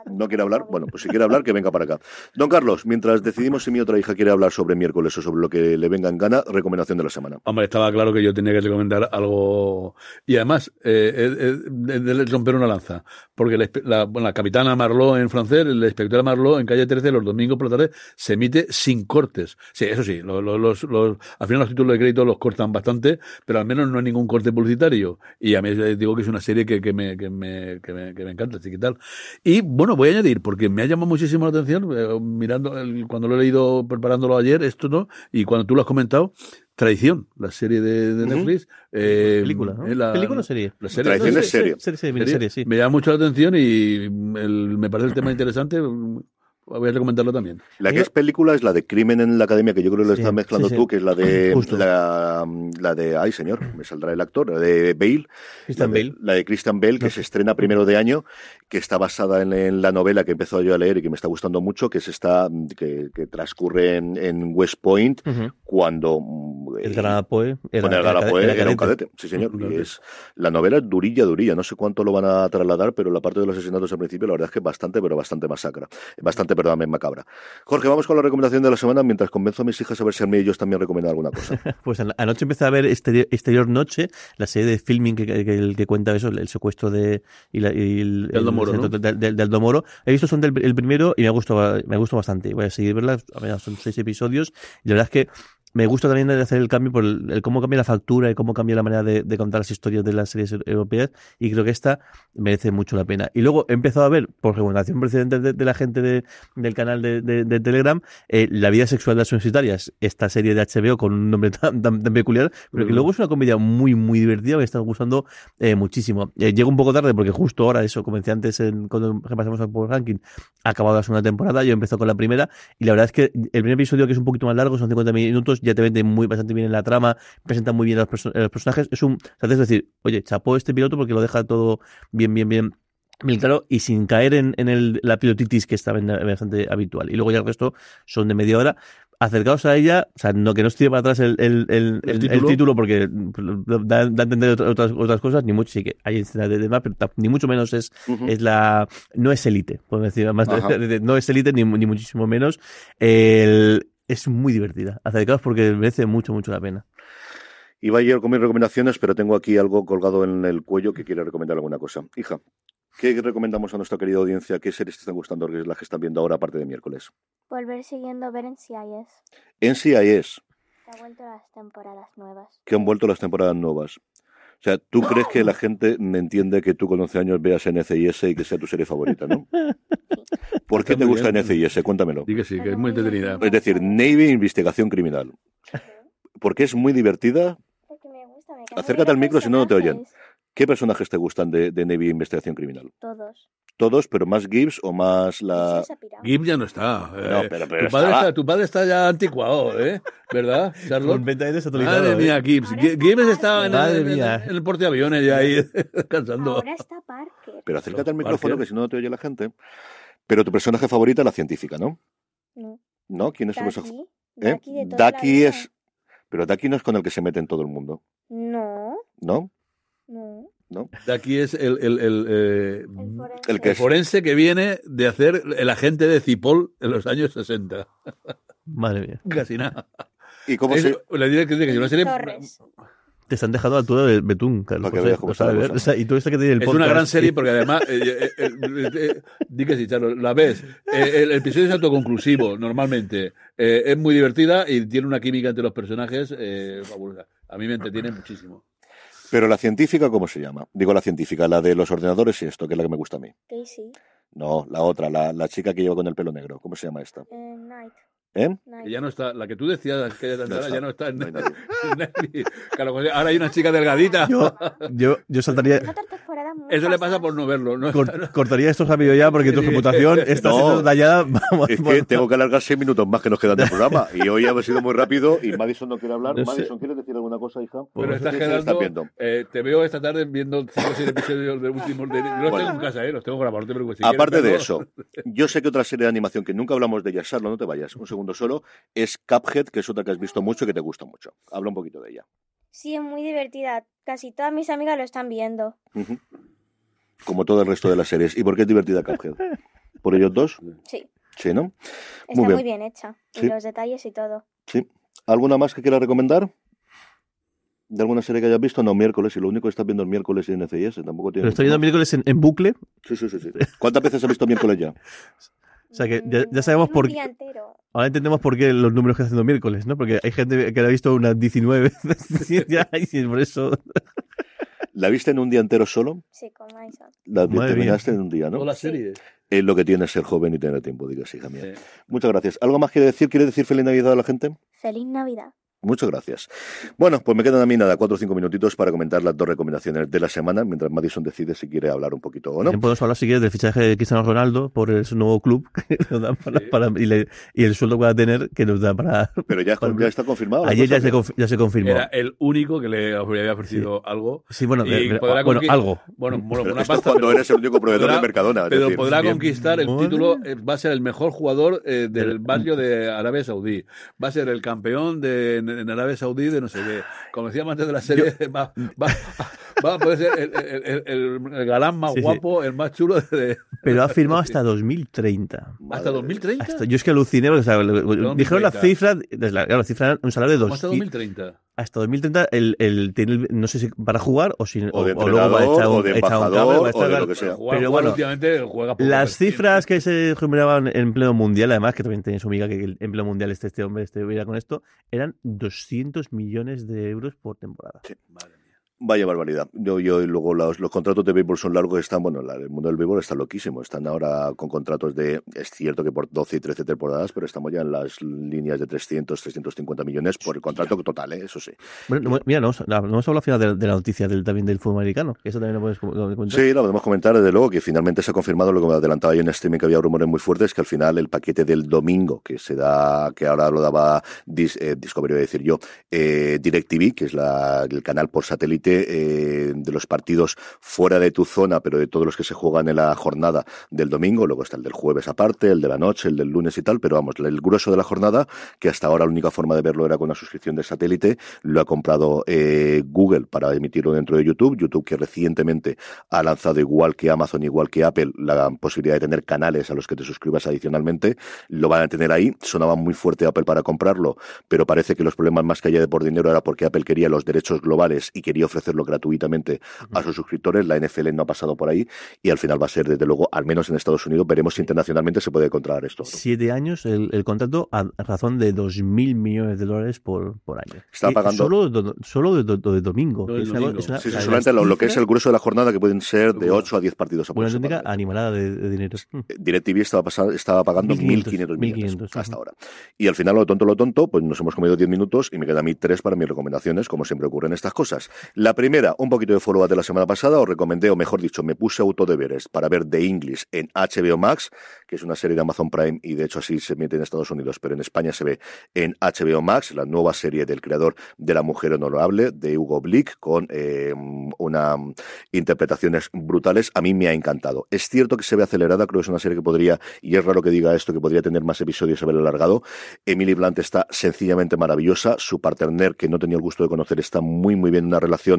¿No quiere hablar? Bueno, pues si quiere hablar, que venga para acá. Don Carlos, mientras decidimos si mi otra hija quiere hablar sobre miércoles o sobre lo que le venga en gana, recomendación de la semana. Hombre, estaba claro que yo tenía que recomendar algo... Y además, eh, eh, de romper una lanza. Porque la, la, la capitana Marlowe en francés, la inspectora Marlowe en calle trece, los domingos por la tarde, se emite sin cortes. Sí, eso sí, los, los, los, al final los títulos de crédito los cortan bastante, pero al menos no hay ningún corte publicitario. Y a mí les digo que es una serie que, que me... Que me Que me, que me encanta, así que tal. Y bueno, voy a añadir, porque me ha llamado muchísimo la atención, eh, mirando el, cuando lo he leído, preparándolo ayer, esto, ¿no? Y cuando tú lo has comentado, Traición, la serie de, de Netflix. Uh-huh. eh, película, ¿no? La, ¿Película o serie? La serie. Traición no, es serie. Serie, serie, serie, serie, sí. Me llama mucho la atención y el, me parece el tema interesante. Voy a recomendarlo también. La que es película es la de Crimen en la Academia, que yo creo que lo estás sí, mezclando sí, sí. tú, que es la de la, la de ay señor, me saldrá el actor, la de Bale, Christian la de, Bale, la de Christian Bale, que no. se estrena primero de año, que está basada en, en la novela que he empezado yo a leer y que me está gustando mucho, que es esta que, que transcurre en, en West Point, uh-huh. cuando el Garapoe era, era, era, era, era un cadete, sí señor, uh-huh. y es la novela durilla, durilla, no sé cuánto lo van a trasladar, pero la parte de los asesinatos al principio, la verdad es que bastante, pero bastante masacra, bastante perdón, me macabra. Jorge, vamos con la recomendación de la semana mientras convenzo a mis hijas a ver si a mí ellos también recomiendan alguna cosa. Pues anoche empecé a ver Exterior, Exterior Noche, la serie de filming que, que, que, que cuenta eso, el secuestro de y la, y el, de Aldo Moro, el, ¿no? de, de, de Aldo Moro. He visto son del el primero y me ha gustado, me ha gustado bastante. Voy a seguir verla, son seis episodios y la verdad es que me gusta también hacer el cambio por el, el cómo cambia la factura y cómo cambia la manera de, de contar las historias de las series europeas, y creo que esta merece mucho la pena. Y luego he empezado a ver, por recomendación precedente de, de la gente de, del canal de, de, de Telegram, eh, La vida sexual de las universitarias, esta serie de H B O con un nombre tan, tan, tan peculiar, pero que luego es una comedia muy, muy divertida, me está gustando eh, muchísimo. Eh, llego un poco tarde porque justo ahora, eso, comencé antes, en, cuando repasamos al Power Ranking, ha acabado la segunda temporada, yo he empezado con la primera, y la verdad es que el primer episodio, que es un poquito más largo, son cincuenta minutos, ya te venden muy bastante bien en la trama, presentan muy bien a los, perso- a los personajes, es un, o sea, es decir, oye, chapó este piloto porque lo deja todo bien, bien, bien, bien claro, y sin caer en, en el, la pilotitis, que está bastante habitual. Y luego ya el resto son de media hora. Acercaos a ella, o sea, no que no esté para atrás el, el, el, ¿El, el, título? el título, porque da, da a entender otras, otras cosas, ni mucho, sí que hay escenas de demás, pero ni mucho menos es, uh-huh. es la, no es élite, podemos decir, más, no es élite, ni, ni muchísimo menos. El, Es muy divertida. Acercaos porque merece mucho, mucho la pena. Iba a ir con mis recomendaciones, pero tengo aquí algo colgado en el cuello que quiere recomendar alguna cosa. Hija, ¿qué recomendamos a nuestra querida audiencia? ¿Qué series te están gustando, que es las que están viendo ahora, aparte de miércoles? Volver siguiendo ver N C I S. N C I S. Que han vuelto las temporadas nuevas. Que han vuelto las temporadas nuevas. O sea, ¿tú ¡Oh! crees que la gente entiende que tú con once años veas N C I S y que sea tu serie favorita, no? ¿Por qué te gusta N C I S? Cuéntamelo. Sí, que sí, que es muy entretenida. Es decir, Navy Investigación Criminal. Porque es muy divertida. Porque me gusta, me Acércate al micro, si no, no te oyen. ¿Qué personajes te gustan de, de Navy Investigación Criminal? Todos. Todos, pero más Gibbs o más la... Gibbs ya no está. Eh. No, pero, pero tu, padre está, tu padre está ya anticuado, ¿eh? ¿Verdad, Charlotte? Con venta de desatualizado. Madre mía, Gibbs. Gibbs, Gibbs estaba en el, en, en el porteaviones ya ahí, descansando. Ahora está Parker. Pero acércate al micrófono, Parker, que si no, no te oye la gente. Pero tu personaje favorita es la científica, ¿no? No. ¿No? ¿Quién es tu personaje? ¿Eh? Ducky. Ducky es... Pero Ducky no es con el que se mete en todo el mundo. No. ¿No? No. ¿No? Ducky es el, el, el, eh, el, forense. el que es. forense que viene de hacer el agente de Cipol en los años sesenta. Madre mía. Casi nada. ¿Y cómo es, se...? La idea que yo no sé... Te están dejando a la altura del Betún, Carlos. Y tú esta que tiene el podcast. Es una gran serie porque además, eh, eh, eh, eh, di que sí, Charlos, la ves. Eh, el, el episodio es autoconclusivo, normalmente. Eh, es muy divertida y tiene una química entre los personajes eh, fabulosa. A mí me entretiene muchísimo. Pero la científica, ¿cómo se llama? Digo la científica, la de los ordenadores y esto, que es la que me gusta a mí. Casey. No, la otra, la, la chica que lleva con el pelo negro. ¿Cómo se llama esta? Eh, Knight. ¿Eh? Que ya no está, la que tú decías que ya, no está, ya no está en, no en, en, en, en, en, en, en, ahora hay una chica delgadita. Yo, yo, yo saltaría. Otra temporada muy Eso le pasa por no verlo, ¿no? Cor cortaría estos a ya porque tu reputación está no, siendo dañada. Vamos, es que tengo que alargar seis minutos más que nos quedan del programa. Y hoy ha sido muy rápido y Madison no quiere hablar. No Madison, sé. ¿Quieres decir alguna cosa, hija? Pero estás quedando, está viendo. Eh, te veo esta tarde viendo cinco o seis episodios de últimos... De... Los bueno. tengo en casa, ¿eh? Los tengo grabados, no te preocupes. Si Aparte quieres, de todo. eso, yo sé que otra serie de animación que nunca hablamos de ella, Sarlo, no te vayas, un segundo solo, es Cuphead, que es otra que has visto mucho y que te gusta mucho. Habla un poquito de ella. Sí, es muy divertida. Casi todas mis amigas lo están viendo. Uh-huh. Como todo el resto de las series. ¿Y por qué es divertida Cuphead? ¿Por ellos dos? Sí. Sí, ¿no? Está muy bien, muy bien hecha. Sí. Y los detalles y todo. Sí. ¿Alguna más que quieras recomendar? ¿De alguna serie que hayas visto? No, miércoles. Y lo único que estás viendo es miércoles en C I S. Tampoco tiene... ¿Pero estás viendo miércoles en, en bucle? Sí, sí, sí, sí. ¿Cuántas veces has visto miércoles ya? O sea, que ya, ya sabemos por qué. Ahora entendemos por qué los números que está haciendo miércoles, ¿no? Porque hay gente que la ha visto unas diecinueve veces ya, y por eso. ¿La viste en un día entero solo? Sí, con Maison. La terminaste en un día, ¿no? Toda la serie. Es lo que tiene ser joven y tener tiempo, digas, hija mía. Sí. Muchas gracias. ¿Algo más quiere decir? ¿Quiere decir feliz Navidad a la gente? Feliz Navidad. Muchas gracias. Bueno, pues me quedan a mí nada, cuatro o cinco minutitos para comentar las dos recomendaciones de la semana, mientras Madison decide si quiere hablar un poquito o no. También podemos hablar, si quieres, del fichaje de Cristiano Ronaldo por su nuevo club que nos dan para, sí. para, y, le, y el sueldo que va a tener que nos da para... Pero ya, para, ya está confirmado. Ayer ya se, ya se confirmó. Era el único que le había ofrecido sí. algo. Sí, bueno, de, bueno conquist... algo. Bueno, bueno una esto pasta, cuando pero, eres el único proveedor podrá, de Mercadona. Pero decir, podrá bien. conquistar el bueno. título, va a ser el mejor jugador eh, del barrio de Arabia Saudí, va a ser el campeón de... en Arabia Saudí, de no sé qué. Como decíamos antes de la serie, Yo... va, va, va a poder ser el, el, el, el galán más sí, guapo, sí. el más chulo. De... Pero ha firmado hasta dos mil treinta. ¿Hasta dos mil treinta? Hasta... Yo es que aluciné, porque, o sea, dijeron la cifra, la, la cifra era un salario de dos mil. ¿Hasta dos mil treinta? Hasta dos mil treinta, el, el, el, no sé si para jugar o, sin, o, o, o luego para echar un, o de embajador, un cable, para echar, o de lo que sea. Pero bueno, últimamente juega poco. Las cifras que se generaban en pleno mundial, además, que también tenía su amiga que en pleno mundial este, este hombre estuviera con esto, eran doscientos millones de euros por temporada. Sí. Madre mía. Vaya barbaridad. Yo, yo y luego los, los contratos de béisbol son largos, están, bueno, el mundo del béisbol está loquísimo. Están ahora con contratos de, es cierto que por doce y trece temporadas, pero estamos ya en las líneas de trescientos, trescientos cincuenta millones por el contrato total, ¿eh? Eso sí. Bueno, mira, no, no hemos hablado al final de, de la noticia del, también del fútbol americano. Eso también lo podemos comentar. Sí, lo podemos comentar, desde luego, que finalmente se ha confirmado lo que me adelantaba yo en streaming, que había rumores muy fuertes, que al final el paquete del domingo que se da, que ahora lo daba Dis, eh, Discovery, voy a decir yo, eh, DirecTV, que es la, el canal por satélite de los partidos fuera de tu zona, pero de todos los que se juegan en la jornada del domingo. Luego está el del jueves aparte, el de la noche, el del lunes y tal, pero vamos, el grueso de la jornada, que hasta ahora la única forma de verlo era con una suscripción de satélite, lo ha comprado eh, Google para emitirlo dentro de YouTube. YouTube, que recientemente ha lanzado, igual que Amazon, igual que Apple, la posibilidad de tener canales a los que te suscribas adicionalmente, lo van a tener ahí. Sonaba muy fuerte Apple para comprarlo, pero parece que los problemas, más que allá de por dinero, era porque Apple quería los derechos globales y quería ofrecerlo gratuitamente a sus suscriptores. La N F L no ha pasado por ahí y al final va a ser, desde luego, al menos en Estados Unidos, veremos si internacionalmente se puede controlar esto, ¿no? Siete años el, el contrato a razón de dos mil millones de dólares por, por año. Está pagando... Solo, do, solo de, do, de domingo. No, es domingo. Una, es una, sí, sí, solamente lo, lo que es el grueso de la jornada, que pueden ser de ocho a diez partidos. Una auténtica animalada de, de dinero. DirecTV estaba, pasado, estaba pagando mil quinientos millones hasta ahora. Y al final, lo tonto, lo tonto, pues nos hemos comido diez minutos y me queda a mí tres para mis recomendaciones, como siempre ocurren estas cosas. La primera, un poquito de follow-up de la semana pasada. Os recomendé, o mejor dicho, me puse autodeberes para ver The English en H B O Max, que es una serie de Amazon Prime y de hecho así se emite en Estados Unidos, pero en España se ve en H B O Max, la nueva serie del creador de La Mujer Honorable, de Hugo Blick, con eh, unas interpretaciones brutales. A mí me ha encantado. Es cierto que se ve acelerada, creo que es una serie que podría, y es raro que diga esto, que podría tener más episodios y haber alargado. Emily Blunt está sencillamente maravillosa. Su partner, que no tenía el gusto de conocer, está muy, muy bien. Una relación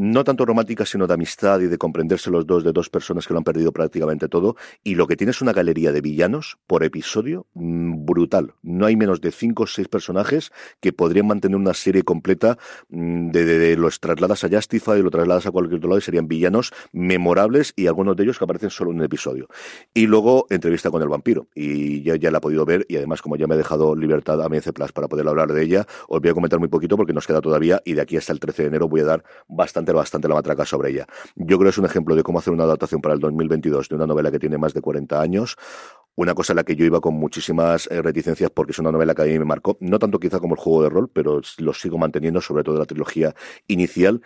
no tanto romántica, sino de amistad y de comprenderse los dos, de dos personas que lo han perdido prácticamente todo. Y lo que tiene es una galería de villanos por episodio brutal. No hay menos de cinco o seis personajes que podrían mantener una serie completa. De, de, de los trasladas a Justify, lo trasladas a cualquier otro lado y serían villanos memorables, y algunos de ellos que aparecen solo en un episodio. Y luego, Entrevista con el vampiro. Y ya, ya la he podido ver, y además, como ya me he dejado libertad a mi C Plus para poder hablar de ella, os voy a comentar muy poquito porque nos queda todavía, y de aquí hasta el trece de enero voy a dar bastante bastante la matraca sobre ella. Yo creo que es un ejemplo de cómo hacer una adaptación para el dos mil veintidós de una novela que tiene más de cuarenta años, una cosa a la que yo iba con muchísimas eh, reticencias porque es una novela que a mí me marcó, no tanto quizá como el juego de rol, pero lo sigo manteniendo, sobre todo de la trilogía inicial,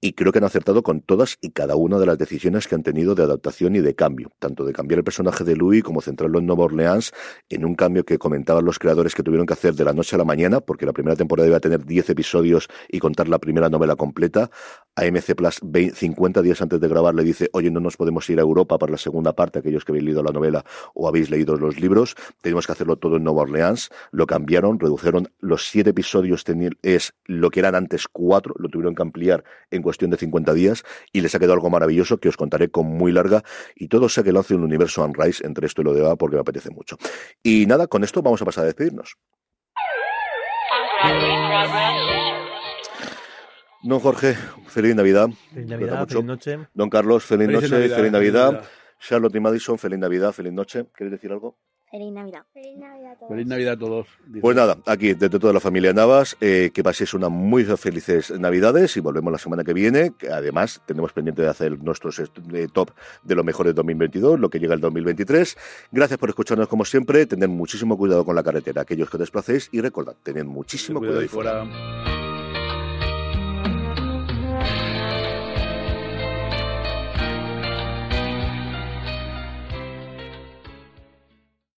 y creo que han acertado con todas y cada una de las decisiones que han tenido de adaptación y de cambio, tanto de cambiar el personaje de Louis como centrarlo en Nueva Orleans, en un cambio que comentaban los creadores que tuvieron que hacer de la noche a la mañana, porque la primera temporada iba a tener diez episodios y contar la primera novela completa. A M C Plus, cincuenta días antes de grabar, le dice, oye, no nos podemos ir a Europa para la segunda parte, aquellos que habéis leído la novela o habéis leído los libros, tenemos que hacerlo todo en Nueva Orleans. Lo cambiaron, redujeron los siete episodios, es lo que eran antes cuatro, lo tuvieron que ampliar en cuestión de cincuenta días, y les ha quedado algo maravilloso que os contaré con muy larga, y todo sea que lance un universo Anne Rice entre esto y lo de Eva, porque me apetece mucho. Y nada, con esto vamos a pasar a despedirnos. Don Jorge, feliz Navidad. Feliz Navidad, feliz noche. Don Carlos, feliz, feliz noche, Navidad, feliz Navidad. Navidad. Charlotte y Madison, feliz Navidad, feliz noche. ¿Queréis decir algo? Feliz Navidad. Feliz Navidad a todos. Feliz Navidad a todos. Pues nada, aquí, desde toda la familia Navas, eh, que paséis unas muy felices Navidades y volvemos la semana que viene. Que además, tenemos pendiente de hacer nuestros eh, top de los mejores dos mil veintidós, lo que llega el dos mil veintitrés. Gracias por escucharnos como siempre. Tened muchísimo cuidado con la carretera, aquellos que os desplacéis, y recordad, tened muchísimo cuidado, cuidado ahí fuera. fuera.